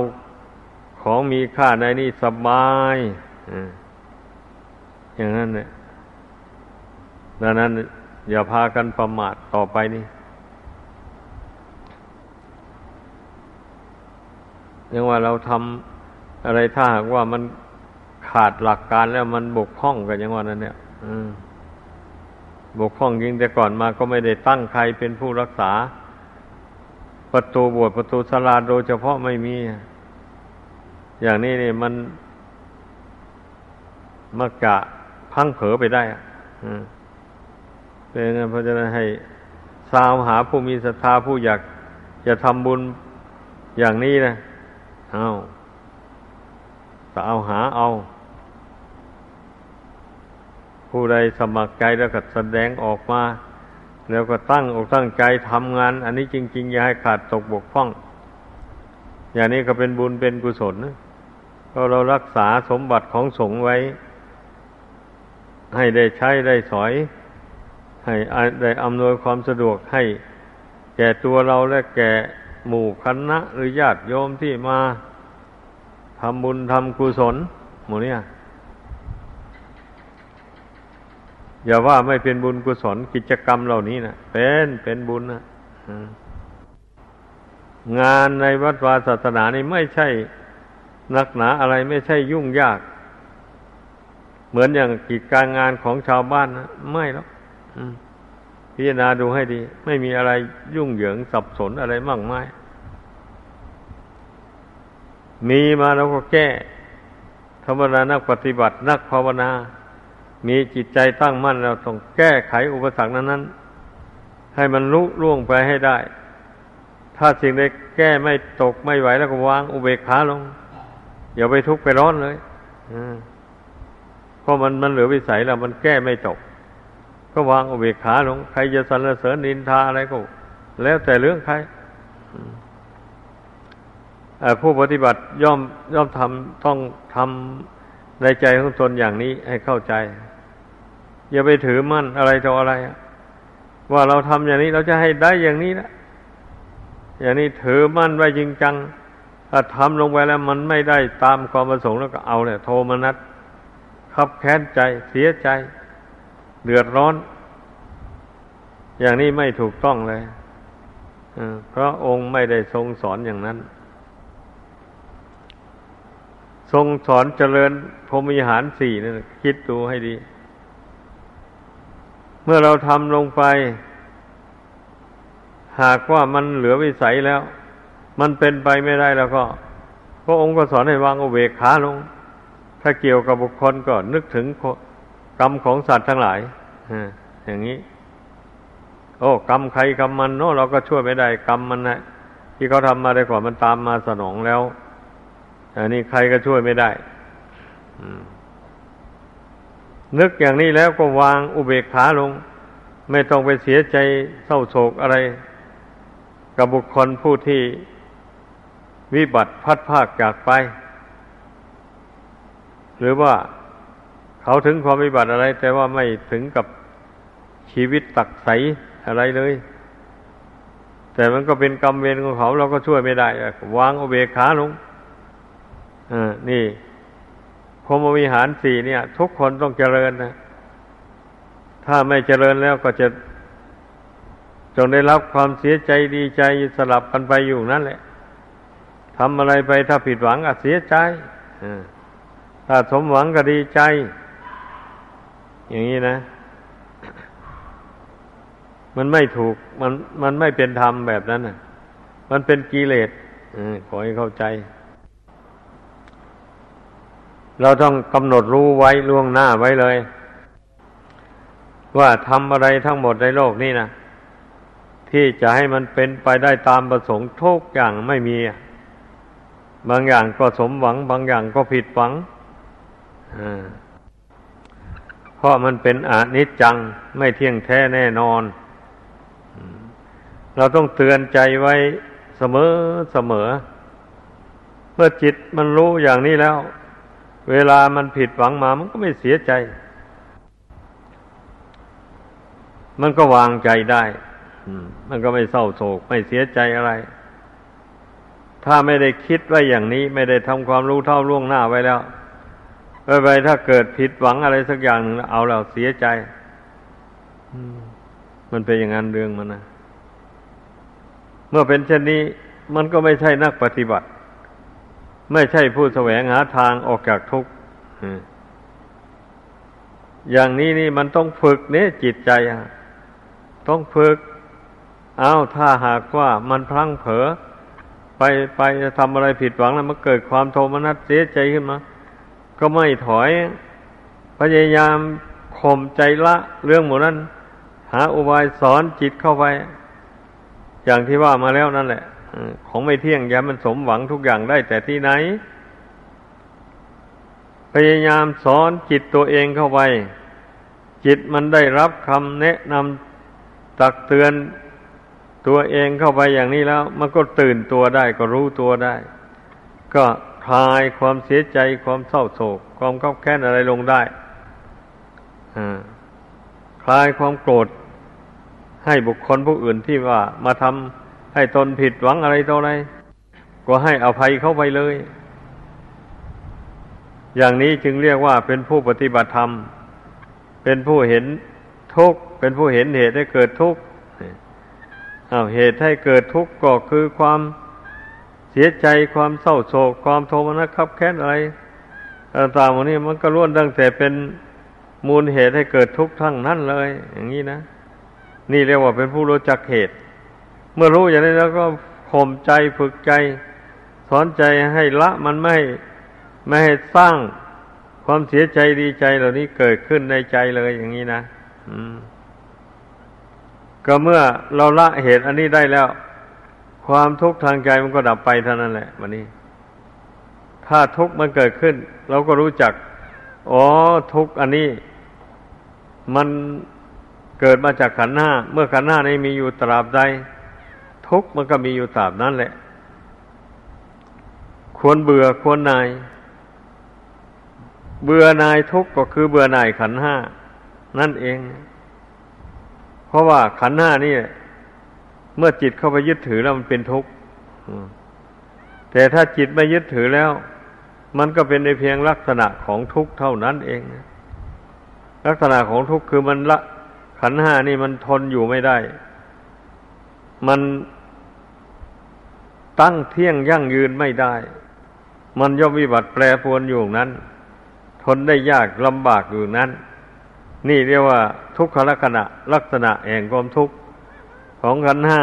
ของมีค่าในนี่สบายอ่าอย่างนั้นเนี่ยดังนั้นอย่าพากันประมาทต่อไปนี่ยังว่าเราทำอะไรถ้าหากว่ามันขาดหลักการแล้วมันบกพร่องกันอย่างว่านั้นเนี่ยบกพร่องจริงแต่ก่อนมาก็ไม่ได้ตั้งใครเป็นผู้รักษาประตูโบสถ์ประตูศาลาโดยเฉพาะไม่มีอย่างนี้นี่มันมักจะพังเผลอไปได้เป็นเพราะฉะนั้นให้สาวหาผู้มีศรัทธาผู้อยากจะทำบุญอย่างนี้นะเอาสาวหาเอาผู้ใดสมัครใจแล้วก็แสดงออกมาแล้วก็ตั้งอกตั้งใจทำงานอันนี้จริงๆอย่าให้ขาดตกบกพร่องอย่างนี้ก็เป็นบุญเป็นกุศลนะเพราะเรารักษาสมบัติของสงฆ์ไว้ให้ได้ใช้ได้สอยให้ได้อำนวยความสะดวกให้แก่ตัวเราและแก่หมู่คณะหรือญาติโยมที่มาทำบุญทำกุศลหมู่เนี่ยอย่าว่าไม่เป็นบุญกุศลกิจกรรมเหล่านี้นะเป็นเป็นบุญนะงานในวัดวาศาสนานี่ไม่ใช่หนักหนาอะไรไม่ใช่ยุ่งยากเหมือนอย่างกิจการงานของชาวบ้านนะไม่หรอกพิจารณาดูให้ดีไม่มีอะไรยุ่งเหยิงสับสนอะไรมากมายมีมาแล้วก็แก้ธรรมดานักปฏิบัตินักภาวนามีจิตใจตั้งมั่นเราต้องแก้ไขอุปสรรคนั้นๆให้มันลุล่วงไปให้ได้ถ้าสิ่งใดแก้ไม่ตกไม่ไหวแล้วก็วางอุเบกขาลงอย่าไปทุกข์ไปร้อนเลยเพราะมันมันเหลือวิสัยแล้วมันแก้ไม่ตกก็วางอุเบกขาลงใครจะสรรเสริญนินทาอะไรก็แล้วแต่เรื่องใครผู้ปฏิบัติย่อมย่อมทำต้องทำในใจของตนอย่างนี้ให้เข้าใจอย่าไปถือมั่นอะไรต่ออะไร ว่าเราทำอย่างนี้เราจะให้ได้อย่างนี้นะอย่างนี้ถือมั่นไว้จริงจังถ้าทำลงไปแล้วมันไม่ได้ตามความประสงค์แล้วก็เอาเนี่ยโทมนัสขับแค้นใจเสียใจเดือดร้อนอย่างนี้ไม่ถูกต้องเลยเพราะองค์ไม่ได้ทรงสอนอย่างนั้นทรงสอนเจริญพรหมิหารสี่นั่นคิดดูให้ดีเมื่อเราทำลงไปหากว่ามันเหลือวิสัยแล้วมันเป็นไปไม่ได้แล้วก็พระองค์ก็สอนให้วางอุเบกขาลงถ้าเกี่ยวกับบุคคลก็นึกถึงกรรมของสัตว์ทั้งหลายอย่างนี้โอ้กรรมใครกรรมมันเนาะเราก็ช่วยไม่ได้กรรมมันนะที่เขาทำมาได้ก่อนมันตามมาสนองแล้วอันนี้ใครก็ช่วยไม่ได้นึกอย่างนี้แล้วก็วางอุเบกขาลงไม่ต้องไปเสียใจเศร้าโศกอะไรกับบุคคลผู้ที่วิบัติพัดพรากจากไปหรือว่าเขาถึงความวิบัติอะไรแต่ว่าไม่ถึงกับชีวิตตักใสอะไรเลยแต่มันก็เป็นกรรมเวรของเขาเราก็ช่วยไม่ได้วางอุเบกขาลงอ่านี่พรหมวิหารสี่เนี่ยทุกคนต้องเจริญนะถ้าไม่เจริญแล้วก็จะจงได้รับความเสียใจดีใจสลับกันไปอยู่นั่นแหละทำอะไรไปถ้าผิดหวังก็เสียใจถ้าสมหวังก็ดีใจอย่างนี้นะมันไม่ถูกมันมันไม่เป็นธรรมแบบนั้นน่ะมันเป็นกิเลสขอให้เข้าใจเราต้องกำหนดรู้ไว้ล่วงหน้าไว้เลยว่าทำอะไรทั้งหมดในโลกนี้นะที่จะให้มันเป็นไปได้ตามประสงค์ทุกอย่างไม่มีบางอย่างก็สมหวังบางอย่างก็ผิดหวังเพราะมันเป็นอนิจจังไม่เที่ยงแท้แน่นอนเราต้องเตือนใจไว้เสมอเสมอเมื่อจิตมันรู้อย่างนี้แล้วเวลามันผิดหวังมามันก็ไม่เสียใจมันก็วางใจได้มันก็ไม่เศร้าโศกไม่เสียใจอะไรถ้าไม่ได้คิดไว้อย่างนี้ไม่ได้ทำความรู้เท่าล่วงหน้าไว้แล้วไปไปถ้าเกิดผิดหวังอะไรสักอย่างหนึ่งเอาแล้วเสียใจมันเป็นอย่างนั้นเรื่องมันนะเมื่อเป็นเช่นนี้มันก็ไม่ใช่นักปฏิบัติไม่ใช่ผู้แสวงหาทางออกจากทุกข์อย่างนี้นี่มันต้องฝึกเนี่ยจิตใจต้องฝึกเอาถ้าหากว่ามันพลั้งเผลอไปไปจะทำอะไรผิดหวังแล้วมันเกิดความโทมนัสเสียใจขึ้นมาก็ไม่ถอยพยายามข่มใจละเรื่องหมดนั้นหาอุบายสอนจิตเข้าไปอย่างที่ว่ามาแล้วนั่นแหละของไม่เที่ยงอย่ามันสมหวังทุกอย่างได้แต่ที่ไหนพยายามสอนจิตตัวเองเข้าไปจิตมันได้รับคำแนะนำตักเตือนตัวเองเข้าไปอย่างนี้แล้วมันก็ตื่นตัวได้ก็รู้ตัวได้ก็คลายความเสียใจความเศร้าโศกความขับแค้นอะไรลงได้คลายความโกรธให้บุคคลผู้อื่นที่ว่ามาทำให้ตนผิดหวังอะไรต่ออะไรก็ให้อภัยเข้าไปเลยอย่างนี้จึงเรียกว่าเป็นผู้ปฏิบัติธรรมเป็นผู้เห็นทุกข์เป็นผู้เห็นเหตุให้เกิดทุกข์อ้าวเหตุให้เกิดทุกข์ก็คือความเสียใจความเศร้าโศกความโทมนัสขับแค้นอะไรต่างๆพวกนี้มันก็ล้วนตั้งแต่เป็นมูลเหตุให้เกิดทุกข์ทั้งนั้นเลยอย่างนี้นะนี่เรียกว่าเป็นผู้รู้จักเหตุเมื่อรู้อย่างนี้แล้วก็ข่มใจฝึกใจสอนใจให้ละมันไม่ไม่ให้สร้างความเสียใจดีใจเหล่านี้เกิดขึ้นในใจเลยอย่างนี้นะก็เมื่อเราละเหตุอันนี้ได้แล้วความทุกข์ทางใจมันก็ดับไปเท่านั้นแหละวันนี้ถ้าทุกข์มันเกิดขึ้นเราก็รู้จักอ๋อทุกข์อันนี้มันเกิดมาจากขันธ์ห้าเมื่อขันธ์ห้านี้มีอยู่ตราบใดทุกข์มันก็มีอยู่ตราบนั้นแหละควรเบื่อควรหน่ายเบื่อหน่ายทุกข์ก็คือเบื่อหน่ายขันธ์ห้านั่นเองพอ ราะว่าขันธ์ห้านี่เมื่อจิตเข้าไปยึดถือแล้วมันเป็นทุกข์แต่ถ้าจิตไม่ยึดถือแล้วมันก็เป็นในเพียงลักษณะของทุกข์เท่านั้นเองลักษณะของทุกข์คือมันละขันธ์ห้านี่มันทนอยู่ไม่ได้มันตั้งเที่ยงยั่งยืนไม่ได้มันย่อมวิบัติแปรปรวนอยู่นั้นทนได้ยากลำบากอยู่นั้นนี่เรียกว่าทุกขลักษณะลักษณะแห่งความทุกข์ของขันธ์ห้า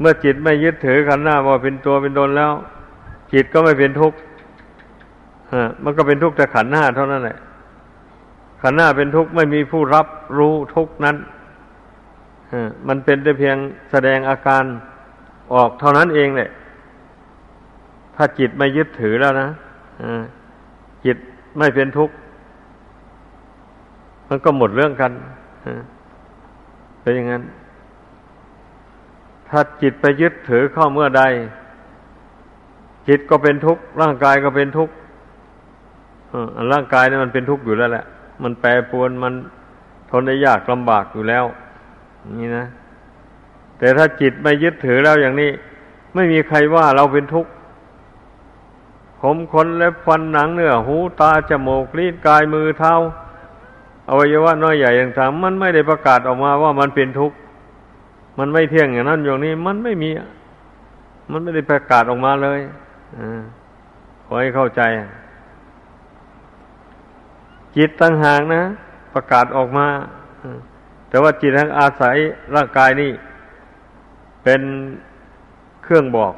เมื่อจิตไม่ยึดถือขันธ์ห้าว่าเป็นตัวเป็นตนแล้วจิตก็ไม่เป็นทุกข์มันก็เป็นทุกข์แต่ขันธ์ห้าเท่านั้นแหละขันธ์ห้าเป็นทุกข์ไม่มีผู้รับรู้ทุกข์นั้นมันเป็นแต่เพียงแสดงอาการออกเท่านั้นเองแหละถ้าจิตไม่ยึดถือแล้วนะจิตไม่เป็นทุกข์มันก็หมดเรื่องกันเป็นอย่างนั้นถ้าจิตไปยึดถือเข้าเมื่อใดจิตก็เป็นทุกข์ร่างกายก็เป็นทุกข์ร่างกายนี่มันเป็นทุกข์อยู่แล้วแหละมันแปรปรวนมันทนได้ยากลำบากอยู่แล้วนี่นะแต่ถ้าจิตไม่ยึดถือแล้วอย่างนี้ไม่มีใครว่าเราเป็นทุกข์ผมขนเล็บฟันหนังเนื้อหูตาจมูกลิ้นกายมือเท้าอวัยวะน้อยใหญ่ต่างๆมันไม่ได้ประกาศออกมาว่ามันเป็นทุกข์มันไม่เที่ยงอย่างนั้นอย่างนี้มันไม่มีมันไม่ได้ประกาศออกมาเลยอ่าขอให้เข้าใจจิตต่างหากนะประกาศออกมาแต่ว่าจิตทั้งอาศัยร่างกายนี่เป็นเครื่องบอก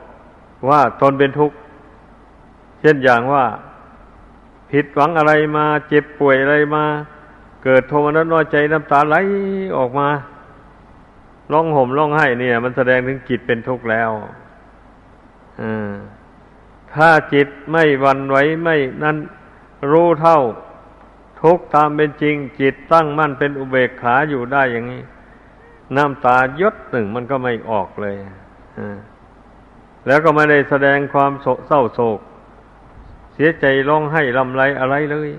ว่าตนเป็นทุกข์เช่นอย่างว่าผิดหวังอะไรมาเจ็บป่วยอะไรมาเกิดโทมนัสน้อยใจน้ำตาไหลออกมาร้องห่มร้องไห้เนี่ยมันแสดงถึงจิตเป็นทุกข์แล้วถ้าจิตไม่หวั่นไหวไม่นั้นรู้เท่าทุกข์ตามเป็นจริงจิตตั้งมั่นเป็นอุเบกขาอยู่ได้อย่างนี้น้ำตาหยดหนึ่งมันก็ไม่ออกเลยแล้วก็ไม่ได้แสดงความเศร้าโศกเสียใจร้องไห้รำไรอะไรเลย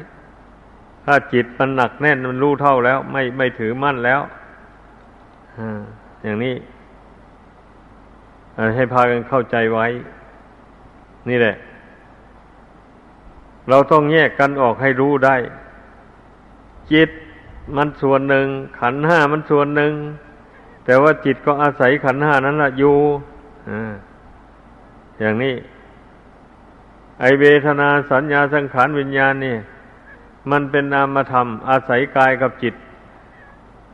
ถ้าจิตมันหนักแน่นมันรู้เท่าแล้วไม่ไม่ถือมั่นแล้วอย่างนี้ให้พากันเข้าใจไว้นี่แหละเราต้องแยกกันออกให้รู้ได้จิตมันส่วนหนึ่งขันธ์ห้ามันส่วนหนึ่งแต่ว่าจิตก็อาศัยขันธ์ห้านั้นละอยู่อย่างนี้ไอเวทนาสัญญาสังขารวิญญาณนี่มันเป็นนามธรรมอาศัยกายกับจิต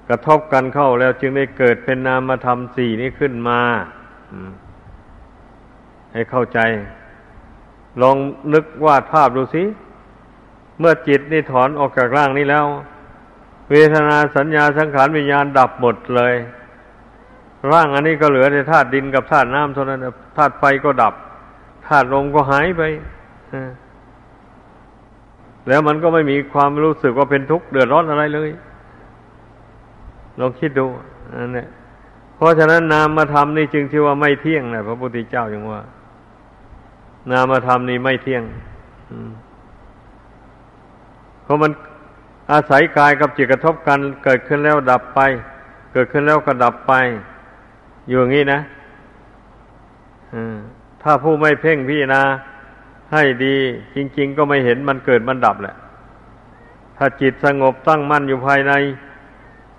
กระทบกันเข้าแล้วจึงได้เกิดเป็นนามธรรมสี่นี้ขึ้นมาให้เข้าใจลองนึกวาดภาพดูสิเมื่อจิตนี่ถอนออกจากร่างนี้แล้วเวทนาสัญญาสังขารวิญญาณดับหมดเลยร่างอันนี้ก็เหลือแต่ธาตุดินกับธาตุน้ำเท่านั้นธาตุไฟก็ดับธาตุลมก็หายไปแล้วมันก็ไม่มีความรู้สึกว่าเป็นทุกข์เดือดร้อนอะไรเลยลองคิดดูอันนี้เพราะฉะนั้นนามธรรมนี่จึงชื่อว่าไม่เที่ยงนะพระพุทธเจ้าจึงว่านามธรรมนี่ไม่เที่ยงเพราะมันอาศัยกายกับจิตกระทบกันเกิดขึ้นแล้วดับไปเกิดขึ้นแล้วก็ดับไปอยู่อย่างนี้นะถ้าผู้ไม่เพ่งพิจารณาให้ดีจริงๆก็ไม่เห็นมันเกิดมันดับแหละถ้าจิตสงบตั้งมั่นอยู่ภายใน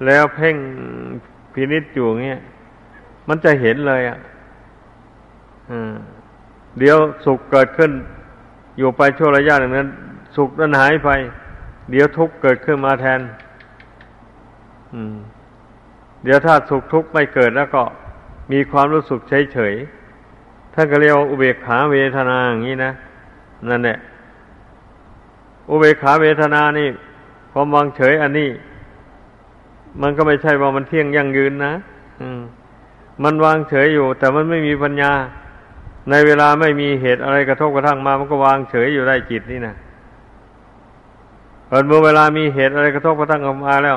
แล้วเพ่งพินิจอยู่อย่างเงี้ยมันจะเห็นเลยอ่ะเดี๋ยวสุขเกิดขึ้นอยู่ไปชั่วระยะหนึ่งนั้นสุขนั้นหายไปเดี๋ยวทุกข์เกิดขึ้นมาแทนเดี๋ยวถ้าสุขทุกข์ไม่เกิดแล้วก็มีความรู้สึกเฉยๆท่านก็เรียกว่าอุเบกขาเวทนาอย่างนี้นะนั่นแหละอุเบกขาเวทนานี่ความวางเฉยอันนี้มันก็ไม่ใช่ว่ามันเที่ยงยั่งยืนนะมันวางเฉยอยู่แต่มันไม่มีปัญญาในเวลาไม่มีเหตุอะไรกระทบกระทั่งมามันก็วางเฉยอยู่ได้จิตนี่นะเมื่อเวลามีเหตุอะไรกระทบกระทั่งออกมาแล้ว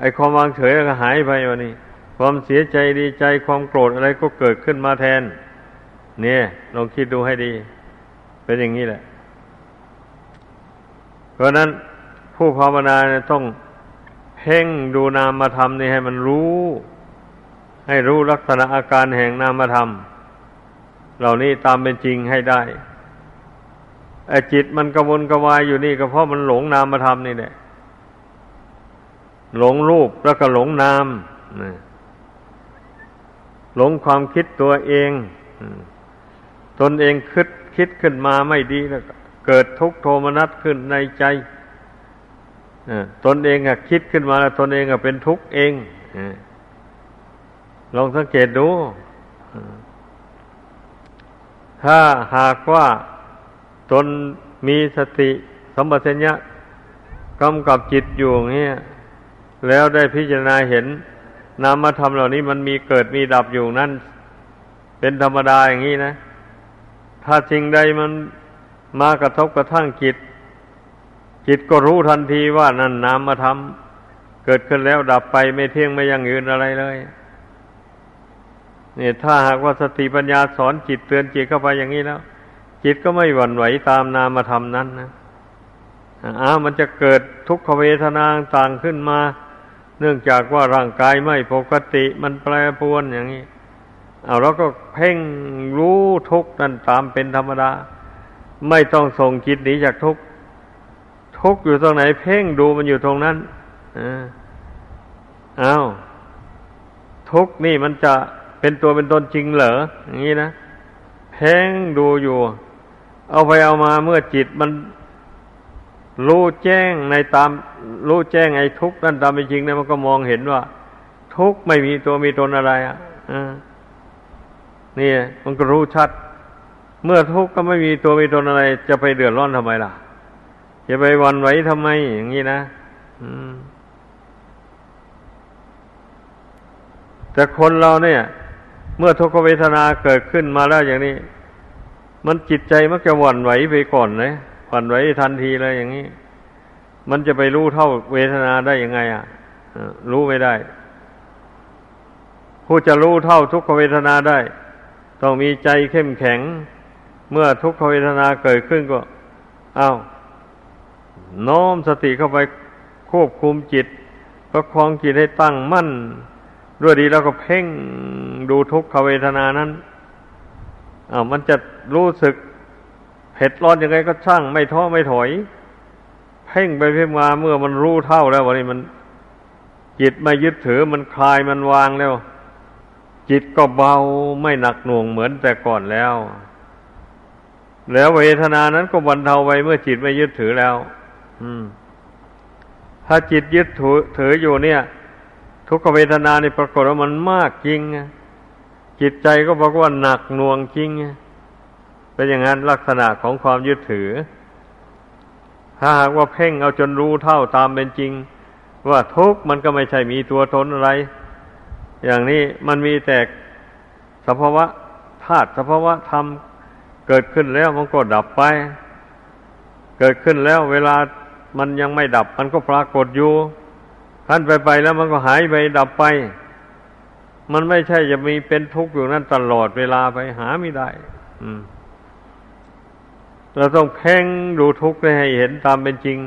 ไอ้ความวางเฉยก็หายไปวันนี้ความเสียใจดีใจความโกรธอะไรก็เกิดขึ้นมาแทนเนี่ยลองคิดดูให้ดีเป็นอย่างนี้แหละเพราะนั้นผู้ภาวนาต้องเ พ่งดูนามธรรมนี่ให้มันรู้ให้รู้ลักษณะอาการแห่งนามธรรมเหล่านี้ตามเป็นจริงให้ได้ไอ้จิตมันกระวนกระวายอยู่นี่ก็เพราะมันหลงนามธรรมนี่แหละหลงรูปแล้วก็หลงนามหลงความคิดตัวเองตนเองคิดคิดขึ้นมาไม่ดีแล้วเกิดทุกข์โทมนัสขึ้นในใจตนเองอะคิดขึ้นมาแล้วตนเองอะเป็นทุกข์เองลองสังเกตดูถ้าหากว่าตนมีสติสัมปชัญญะกำกับจิตอยู่อย่างนี้แล้วได้พิจารณาเห็นนามธรรมเหล่านี้มันมีเกิดมีดับอยู่นั่นเป็นธรรมดาอย่างนี้นะถ้าสิ่งใดมันมากระทบกระทั่งจิตจิตก็รู้ทันทีว่านั่นนามธรรมเกิดขึ้นแล้วดับไปไม่เที่ยงไม่ยั่งยืนอะไรเลยนี่ถ้าหากว่าสติปัญญาสอนจิตเตือนจิตเข้าไปอย่างนี้แล้วจิตก็ไม่หวั่นไหวตามนามธรรมนั้นนะอ้าวมันจะเกิดทุกขเวทนาต่างขึ้นมาเนื่องจากว่าร่างกายไม่ปกติมันแปรปรวนอย่างนี้เอาเราก็เพ่งรู้ทุกข์นั่นตามเป็นธรรมดาไม่ต้องส่งจิตหนีจากทุกข์ทุกข์อยู่ตรงไหนเพ่งดูมันอยู่ตรงนั้นอ้าวทุกข์นี่มันจะเป็นตัวเป็นตนจริงเหรออย่างนี้นะเพ่งดูอยู่เอาไปเอามาเมื่อจิตมันรู้แจ้งในตามรู้แจ้งไอ้ทุกข์นั่นตามเป็นจริงเนี่ยมันก็มองเห็นว่าทุกข์ไม่มีตัวมีตนอะไรอ่ะนี่มันก็รู้ชัดเมื่อทุกข์ก็ไม่มีตัวมีตนอะไรจะไปเดือดร้อนทำไมล่ะจะไปหวั่นไหวทำไมอย่างนี้นะแต่คนเราเนี่ยเมื่อทุกขเวทนาเกิดขึ้นมาแล้วอย่างนี้มันจิตใจมักจะหวั่นไหวไปก่อนเลยหวั่นไหวทันทีเลยอย่างนี้มันจะไปรู้เท่าเวทนาได้ยังไงอ่ะรู้ไม่ได้ผู้จะรู้เท่าทุกขเวทนาได้ต้องมีใจเข้มแข็งเมื่อทุกขเวทนาเกิดขึ้นก็อ้าวน้อมสติเข้าไปควบคุมจิตประคองจิตให้ตั้งมั่นด้วยดีแล้วก็เพ่งดูทุกขเวทนานั้นอ้าวมันจะรู้สึกเผ็ดร้อนยังไงก็ช่างไม่ท้อไม่ถอยเพ่งไปเพ่งมาเมื่อมันรู้เท่าแล้ววันนี้มันจิตไม่ยึดถือมันคลายมันวางแล้วจิตก็เบาไม่หนักหน่วงเหมือนแต่ก่อนแล้วแล้วเวทนานั้นก็บรรเทาไปเมื่อจิตไม่ยึดถือแล้วถ้าจิตยึดถืออยู่เนี่ยทุกขเวทนานี่ปรากฏว่ามันมากจริงจิตใจก็บอกว่าหนักหน่วงจริงเป็นอย่างนั้นลักษณะของความยึดถือถ้าหากว่าเพ่งเอาจนรู้เท่าตามเป็นจริงว่าทุกข์มันก็ไม่ใช่มีตัวตนอะไรอย่างนี้มันมีแต่สภาวะธาตุสภาวะธรรมเกิดขึ้นแล้วมันก็ดับไปเกิดขึ้นแล้วเวลามันยังไม่ดับมันก็ปรากฏอยู่ขั้นไปไปแล้วมันก็หายไปดับไปมันไม่ใช่จะมีเป็นทุกข์อยู่นั่นตลอดเวลาไปหาไม่ได้เราต้องเพ่งดูทุกข์ให้เห็นตามเป็นจริง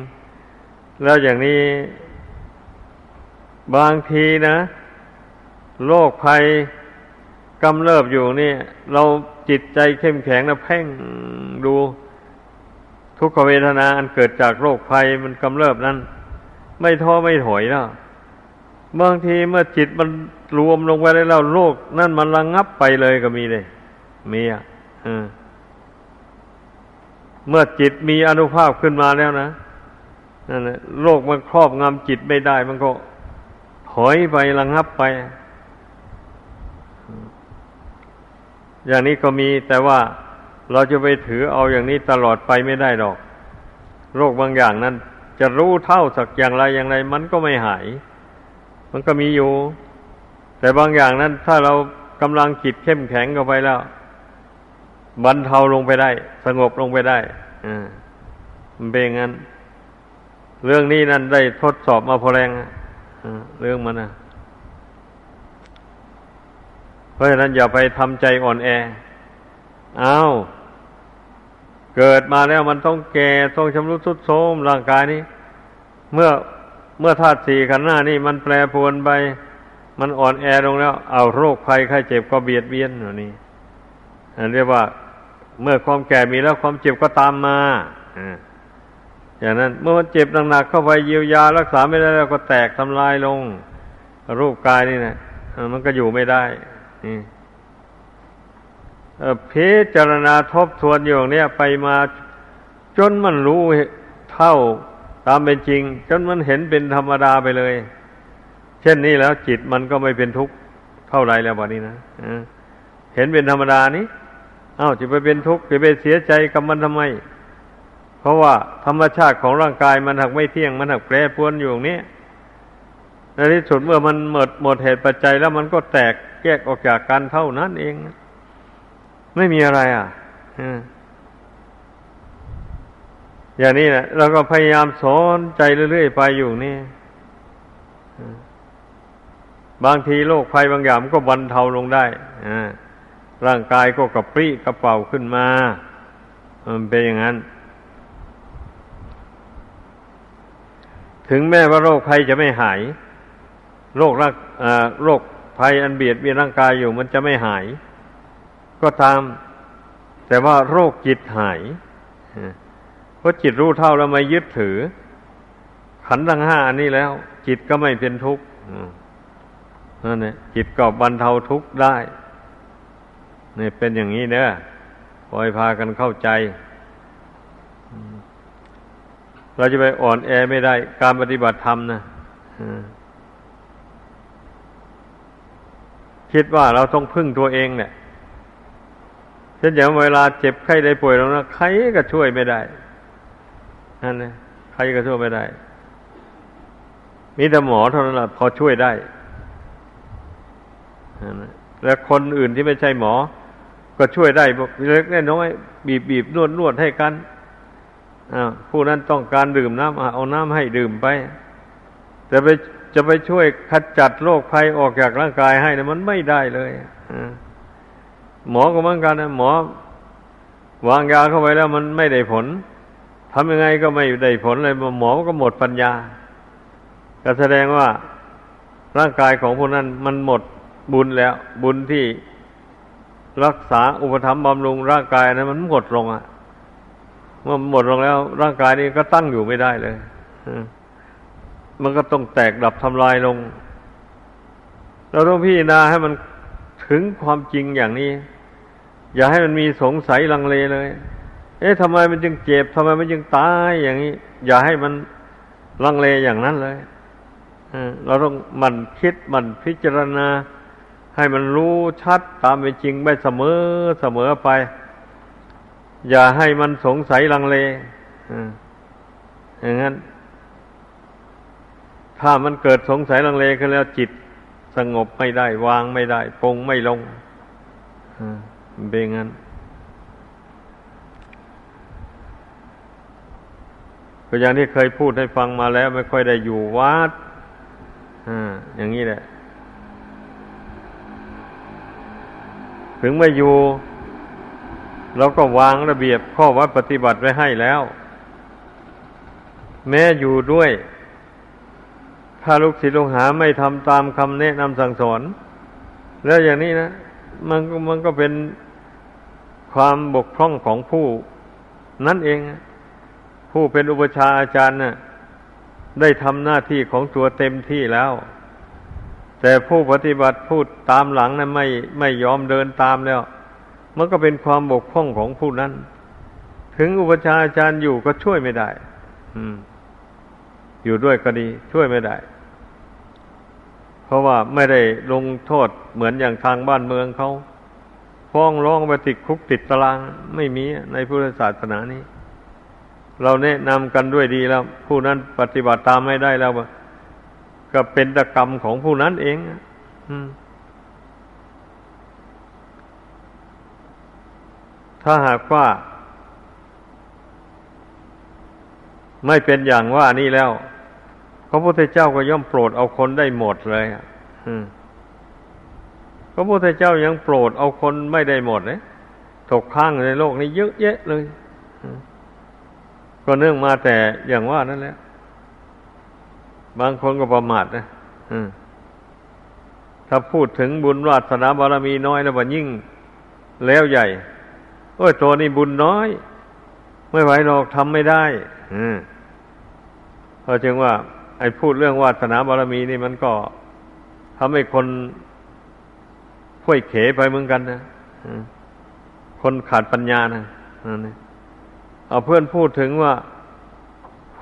แล้วอย่างนี้บางทีนะโรคภัยกำเริบอยู่นี่เราจิตใจเข้มแข็งแล้วเพ่งดูทุกขเวทนาอันเกิดจากโรคภัยมันกำเริบนั้นไม่ท้อไม่ถอยนะบางทีเมื่อจิตมันรวมลงไปได้แล้วโรคนั่นมันระงับไปเลยก็มีเลยมีอ่ะเมื่อจิตมีอานุภาพขึ้นมาแล้วนะนั่นแหละโรคมันครอบงำจิตไม่ได้มันก็ถอยไประงับไปอย่างนี้ก็มีแต่ว่าเราจะไปถือเอาอย่างนี้ตลอดไปไม่ได้หรอกโรคบางอย่างนั้นจะรู้เท่าสักอย่างไรอย่างไรมันก็ไม่หายมันก็มีอยู่แต่บางอย่างนั้นถ้าเรากำลังจิตเข้มแข็งเข้าไปแล้วบรรเทาลงไปได้สงบลงไปได้มันเป็นงั้นเรื่องนี้นั่นได้ทดสอบมาพอแรงเรื่องมันนะเพราะฉะนั้นอย่าไปทำใจอ่อนแออ้าวเกิดมาแล้วมันต้องแก่ต้องชำรุดทรุดโทรมร่างกายนี้เมื่อ เมื่อธาตุสี่ขันธ์หน้านี่มันแปรปรวนไปมันอ่อนแอลงแล้วเอาโรคภัยไข้เจ็บก็เบียดเบียนอย่างนี้เรียกว่าเมื่อความแก่มีแล้วความเจ็บก็ตามมาอย่างนั้นเมื่อมันเจ็บหนักๆเข้าไปเยียวยารักษาไม่ได้แล้วก็แตกทำลายลงรูปกายนี่นะมันก็อยู่ไม่ได้พิจารณาทบทวนอยู่อย่างนี้ไปมาจนมันรู้เท่าตามเป็นจริงจนมันเห็นเป็นธรรมดาไปเลยเช่นนี้แล้วจิตมันก็ไม่เป็นทุกข์เท่าไรแล้วบัดนี้นะเห็นเป็นธรรมดานี้อ้าวจะไปเป็นทุกข์จะไปเสียใจกับมันทำไมเพราะว่าธรรมชาติของร่างกายมันหักไม่เที่ยงมันหักแปรปรวนอยู่อย่างนี้ในที่สุดเมื่อมันหมดหมดเหตุปัจจัยแล้วมันก็แตกแยกออกจากกันเท่านั้นเองไม่มีอะไรอ่ะอย่างนี้นะเราก็พยายามสอนใจเรื่อยๆไปอยู่นี่บางทีโรคภัยบางอย่างมันก็บรรเทาลงได้ร่างกายก็กระปรี้กระเปร่าขึ้นมามันเป็นอย่างนั้นถึงแม้ว่าโรคภัยจะไม่หายโรครักโรคภัยอันเบียดเบียนร่างกายอยู่มันจะไม่หายก็ตามแต่ว่าโรคจิตหายเพราะจิตรู้เท่าแล้วไม่ยึดถือขันธ์ทั้งห้าอันนี้แล้วจิตก็ไม่เป็นทุกข์นั่นแหละจิตก็บรรเทาทุกข์ได้นี่เป็นอย่างนี้เด้อปล่อยพากันเข้าใจเราจะไปอ่อนแอไม่ได้การปฏิบัติธรรมนะคิดว่าเราต้องพึ่งตัวเองเนี่ยเช่นอย่างเวลาเจ็บไข้ได้ป่วยแล้วนะใครก็ช่วยไม่ได้นั่นนะใครก็ช่วยไม่ได้มีแต่หมอเท่านั้นแหละพอช่วยได้และคนอื่นที่ไม่ใช่หมอก็ช่วยได้เล็กๆน้อยๆบีบๆนวดๆให้กันผู้นั้นต้องการดื่มน้ำเอาน้ำให้ดื่มไปแต่ไปจะไปช่วยขจัดโรคภัยออกจากร่างกายให้นะมันไม่ได้เลยหมอก็เหมือนกันนะหมอวางยาเข้าไปแล้วมันไม่ได้ผลทำยังไงก็ไม่ได้ผลเลยหมอก็หมดปัญญาก็แสดงว่าร่างกายของผู้นั้นมันหมดบุญแล้วบุญที่รักษาอุปถัมภ์บำรุงร่างกายนะมันหมดลงอ่ะเมื่อหมดลงแล้วร่างกายนี้ก็ตั้งอยู่ไม่ได้เลยมันก็ต้องแตกดับทำลายลงเราต้องพิจารณาให้มันถึงความจริงอย่างนี้อย่าให้มันมีสงสัยลังเลเลยเอ๊ะทำไมมันจึงเจ็บทำไมมันจึงตายอย่างนี้อย่าให้มันลังเลอย่างนั้นเลยเราต้องหมั่นคิดหมั่นพิจารณาให้มันรู้ชัดตามเป็นจริงไปเสมอเสมอไปอย่าให้มันสงสัยลังเลอย่างนั้นถ้ามันเกิดสงสัยลังเลขึ้นแล้วจิตสงบไม่ได้วางไม่ได้ปรงไม่ลงเป็นงั้นก็อย่างที่เคยพูดให้ฟังมาแล้วไม่ค่อยได้อยู่วัดอย่างนี้แหละถึงไม่อยู่เราก็วางระเบียบข้อวัดปฏิบัติไว้ให้แล้วแม้อยู่ด้วยถ้าลูกศิษย์ลูกหาไม่ทำตามคำแนะนำสั่งสอนแล้วอย่างนี้นะมันก็มันก็เป็นความบกพร่องของผู้นั่นเองผู้เป็นอุปชฌาย์อาจารย์น่ะได้ทำหน้าที่ของตัวเต็มที่แล้วแต่ผู้ปฏิบัติพูดตามหลังนะไม่ไม่ยอมเดินตามแล้วมันก็เป็นความบกพร่องของผู้นั้นถึงอุปชฌาย์อาจารย์อยู่ก็ช่วยไม่ได้อยู่ด้วยก็ดีช่วยไม่ได้เพราะว่าไม่ได้ลงโทษเหมือนอย่างทางบ้านเมืองเขาฟ้องร้องไปติดคุกติดตารางไม่มีในพุทธศาสนานี้เราแนะนำกันด้วยดีแล้วผู้นั้นปฏิบัติตามไม่ได้แล้วก็เป็นตกรรมของผู้นั้นเองถ้าหากว่าไม่เป็นอย่างว่านี่แล้วพระพุทธเจ้าก็ย่อมโปรดเอาคนได้หมดเลยพระพุทธเจ้ายังโปรดเอาคนไม่ได้หมดเลยตกข้างในโลกนี้เยอะแยะเลยก็เนื่องมาแต่อย่างว่านั่นแหละ บางคนก็ประมาทนะถ้าพูดถึงบุญวาสนาบารมีน้อยแล้วมันยิ่งแล้วใหญ่โอ้ยตัวนี้บุญน้อยไม่ไหวหรอกทำไม่ได้เพราะจึงว่าไอ้พูดเรื่องวาสนาบารมีนี่มันก็ทำให้คนค่อยเขยไปเหมือนกันนะคนขาดปัญญานะเอาเพื่อนพูดถึงว่า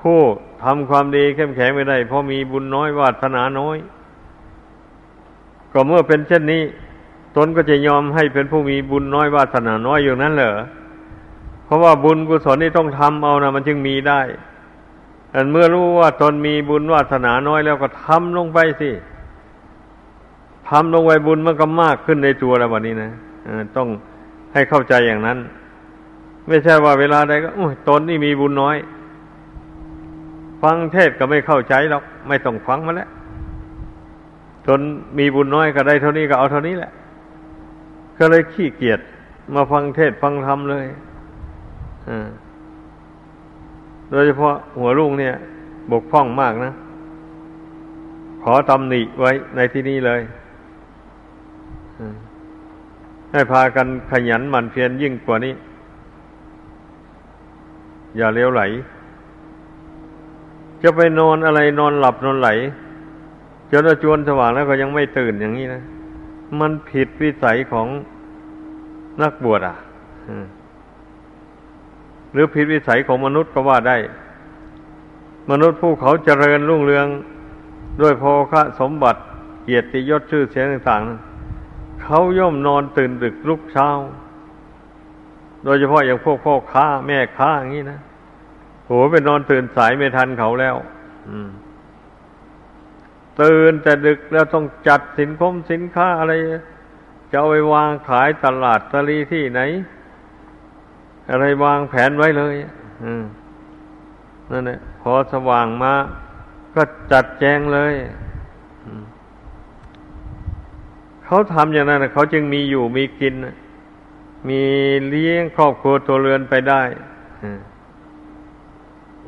ผู้ทำความดีเข้มแข็งไม่ได้เพราะมีบุญน้อยวาสนาน้อยก็เมื่อเป็นเช่นนี้ตนก็จะยอมให้เป็นผู้มีบุญน้อยวาสนาน้อยอยู่นั้นเหรอเพราะว่าบุญกุศลนี่ต้องทำเอานะมันจึงมีได้แต่เมื่อรู้ว่าตนมีบุญวาสนาน้อยแล้วก็ทำลงไปสิทำลงไปบุญมันก็มากขึ้นในตัวแล้ววันนี้นะต้องให้เข้าใจอย่างนั้นไม่ใช่ว่าเวลาใดก็ตนนี่มีบุญน้อยฟังเทศก็ไม่เข้าใจหรอกไม่ต้องฟังมาแล้วตนมีบุญน้อยก็ได้เท่านี้ก็เอาเท่านี้แหละก็เลยขี้เกียจมาฟังเทศฟังธรรมเลยโดยเฉพาะหัวรุ่งเนี่ยบกพร่องมากนะขอตำหนิไว้ในที่นี้เลยให้พากันขยันหมั่นเพียรยิ่งกว่านี้อย่าเลี้ยวไหลจะไปนอนอะไรนอนหลับนอนไหลจนจวนสว่างแล้วก็ยังไม่ตื่นอย่างนี้นะมันผิดวิสัยของนักบวชอ่ะหรือผิดวิสัยของมนุษย์ก็ว่าได้มนุษย์ผู้เขาเจริญรุ่งเรืองด้วยโภคะสมบัติเกียรติยศชื่อเสียงต่างๆเขาย่อมนอนตื่นดึกลุกเช้าโดยเฉพาะอย่างพวกพ่อค้าแม่ค้าอย่างนี้นะโหไปนอนตื่นสายไม่ทันเขาแล้วตื่นแต่ดึกแล้วต้องจัดสินค้าสินค้าอะไรจะเอาไปวางขายตลาดตะลีที่ไหนอะไรวางแผนไว้เลยนั่นแหละพอสว่างมาก็จัดแจงเลยเขาทำอย่างนั้นนะเขาจึงมีอยู่มีกินมีเลี้ยงครอบครัวตัวเรือนไปได้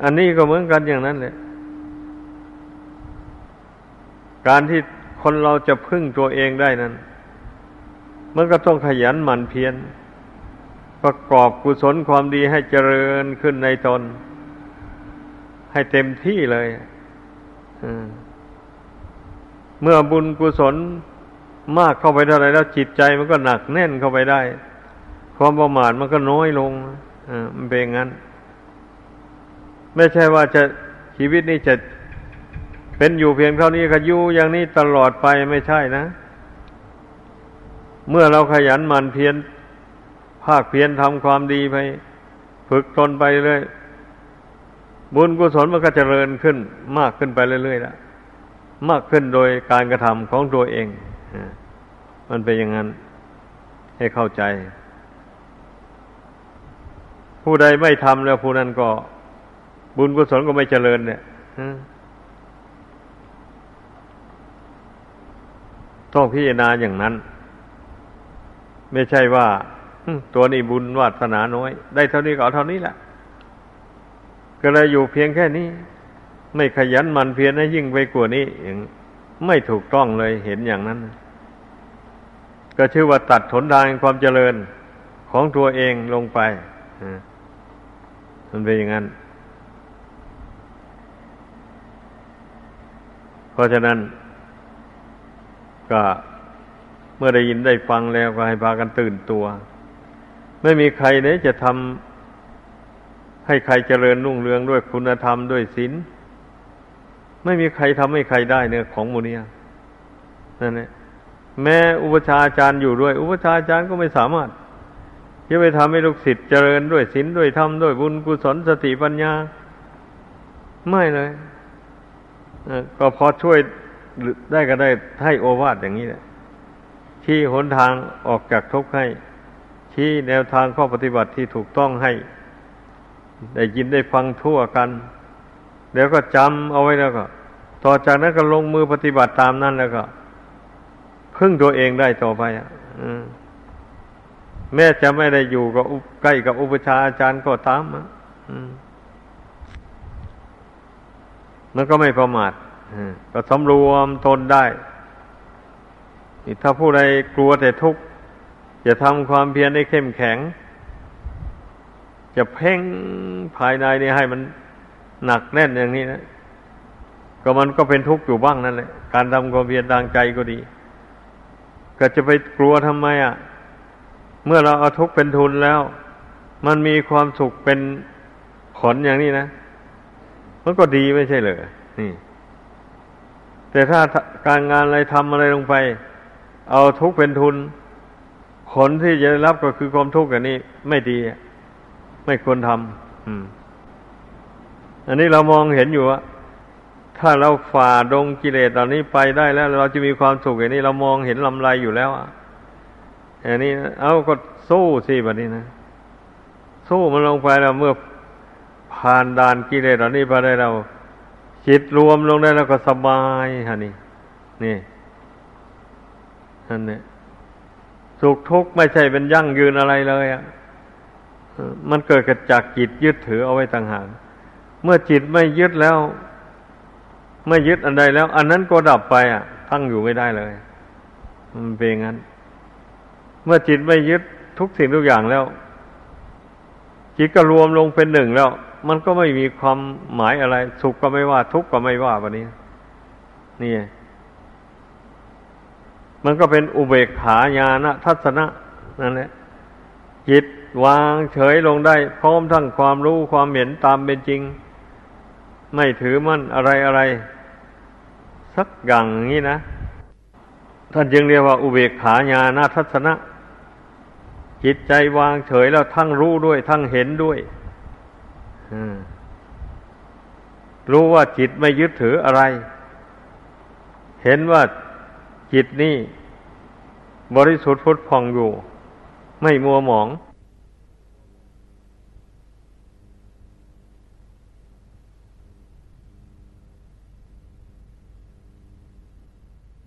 อันนี้ก็เหมือนกันอย่างนั้นแหละการที่คนเราจะพึ่งตัวเองได้นั้นมันก็ต้องขยันหมั่นเพียรประกอบกุศลความดีให้เจริญขึ้นในตนให้เต็มที่เลยเมื่อบุญกุศลมากเข้าไปเท่าไรแล้วจิตใจมันก็หนักแน่นเข้าไปได้ความประมาทมันก็น้อยลงมันเป็นงั้นไม่ใช่ว่าจะชีวิตนี้จะเป็นอยู่เพียงเท่านี้ก็อยู่อย่างนี้ตลอดไปไม่ใช่นะเมื่อเราขยันหมั่นเพียรภาคเพียรทำความดีไปฝึกตนไปเรื่อยบุญกุศลมันก็เจริญขึ้นมากขึ้นไปเรื่อยๆละมากขึ้นโดยการกระทำของตัวเองมันเป็นอย่างนั้นให้เข้าใจผู้ใดไม่ทำแล้วผู้นั้นก็บุญกุศลก็ไม่เจริญเนี่ยต้องพิจารณาอย่างนั้นไม่ใช่ว่าตัวนี้บุญวาสนาน้อยได้เท่านี้ก็เอาเท่านี้แหละก็เลยอยู่เพียงแค่นี้ไม่ขยันหมั่นเพียรให้ยิ่งไปกว่านี้อย่างไม่ถูกต้องเลยเห็นอย่างนั้นก็ชื่อว่าตัดหนทางความเจริญของตัวเองลงไปมันเป็นอย่างนั้นเพราะฉะนั้นก็เมื่อได้ยินได้ฟังแล้วก็ให้พากันตื่นตัวไม่มีใครไหนจะทำให้ใครเจริญรุ่งเรืองด้วยคุณธรรมด้วยศีลไม่มีใครทำให้ใครได้เนี่ยของโมเนียนั่นแหละแม้อุปชาอาจารย์อยู่ด้วยอุปชาอาจารย์ก็ไม่สามารถจะไปทำให้ลูกศิษย์เจริญด้วยศีลด้วยธรรมด้วยบุญกุศลสติปัญญาไม่เลยก็พอช่วยได้ก็ได้ให้โอวาทอย่างนี้แหละชี้หนทางออกจากทุกข์ให้ชี้แนวทางข้อปฏิบัติที่ถูกต้องให้ได้ยินได้ฟังทั่วกันแล้วก็จำเอาไว้แล้วก็ต่อจากนั้นก็ลงมือปฏิบัติตามนั้นแล้วก็พึ่งตัวเองได้ต่อไปอืมแม้จะไม่ได้อยู่กับใกล้กับอุปชาอาจารย์ก็ตามอืมมันก็ไม่ประมาท ก็สำรวมตนได้ถ้าผู้ใดกลัวแต่ทุกข์จะทำความเพียรให้เข้มแข็งจะเพ่งภายในนี่ให้มันหนักแน่นอย่างนี้นะก็มันก็เป็นทุกข์อยู่บ้างนั่นแหละการทำความเพียรทางใจก็ดีก็จะไปกลัวทำไมอ่ะเมื่อเราเอาทุกข์เป็นทุนแล้วมันมีความสุขเป็นผลอย่างนี้นะมันก็ดีไม่ใช่เหรอนี่แต่ถ้าการงานอะไรทำอะไรลงไปเอาทุกข์เป็นทุนผลที่จะได้รับก็คือความทุกข์อย่างนี้ไม่ดีไม่ควรทำ อืม อันนี้เรามองเห็นอยู่ว่าถ้าเราฝ่าดงกิเลสเหล่านี้ไปได้แล้วเราจะมีความสุขอย่างนี้เรามองเห็นลำไรอยู่แล้วอย่างนี้เอาก็สู้สิแบบนี้นะสู้มันลงไปแล้วเมื่อผ่านด่านกิเลสเหล่านี้ไปได้เราจิตรวมลงได้แล้วก็สบายฮะนี่นี่นั่นเนี่ยสุขทุกข์ไม่ใช่เป็นยั่งยืนอะไรเลยอ่ะมันเกิดจากจิตยึดถือเอาไว้ต่างหากเมื่อจิตไม่ยึดแล้วไม่ยึดอันใดแล้วอันนั้นก็ดับไปอ่ะตั้งอยู่ไม่ได้เลยมันเป็นงั้นเมื่อจิตไม่ยึดทุกสิ่งทุกอย่างแล้วจิตก็รวมลงเป็นหนึ่งแล้วมันก็ไม่มีความหมายอะไรสุขก็ไม่ว่าทุกข์ก็ไม่ว่าแบบนี้นี่มันก็เป็นอุเบกขาญาณทัศนะนั่นแหละจิตวางเฉยลงได้พร้อมทั้งความรู้ความเห็นตามเป็นจริงไม่ถือมั่นอะไรอะไรสักอย่างนี้นะท่านจึงเรียกว่าอุเบกขาญาณทัศนะจิตใจวางเฉยแล้วทั้งรู้ด้วยทั้งเห็นด้วยรู้ว่าจิตไม่ยึดถืออะไรเห็นว่าจิตนี่บริสุทธิ์พุทธพองอยู่ไม่มัวหมอง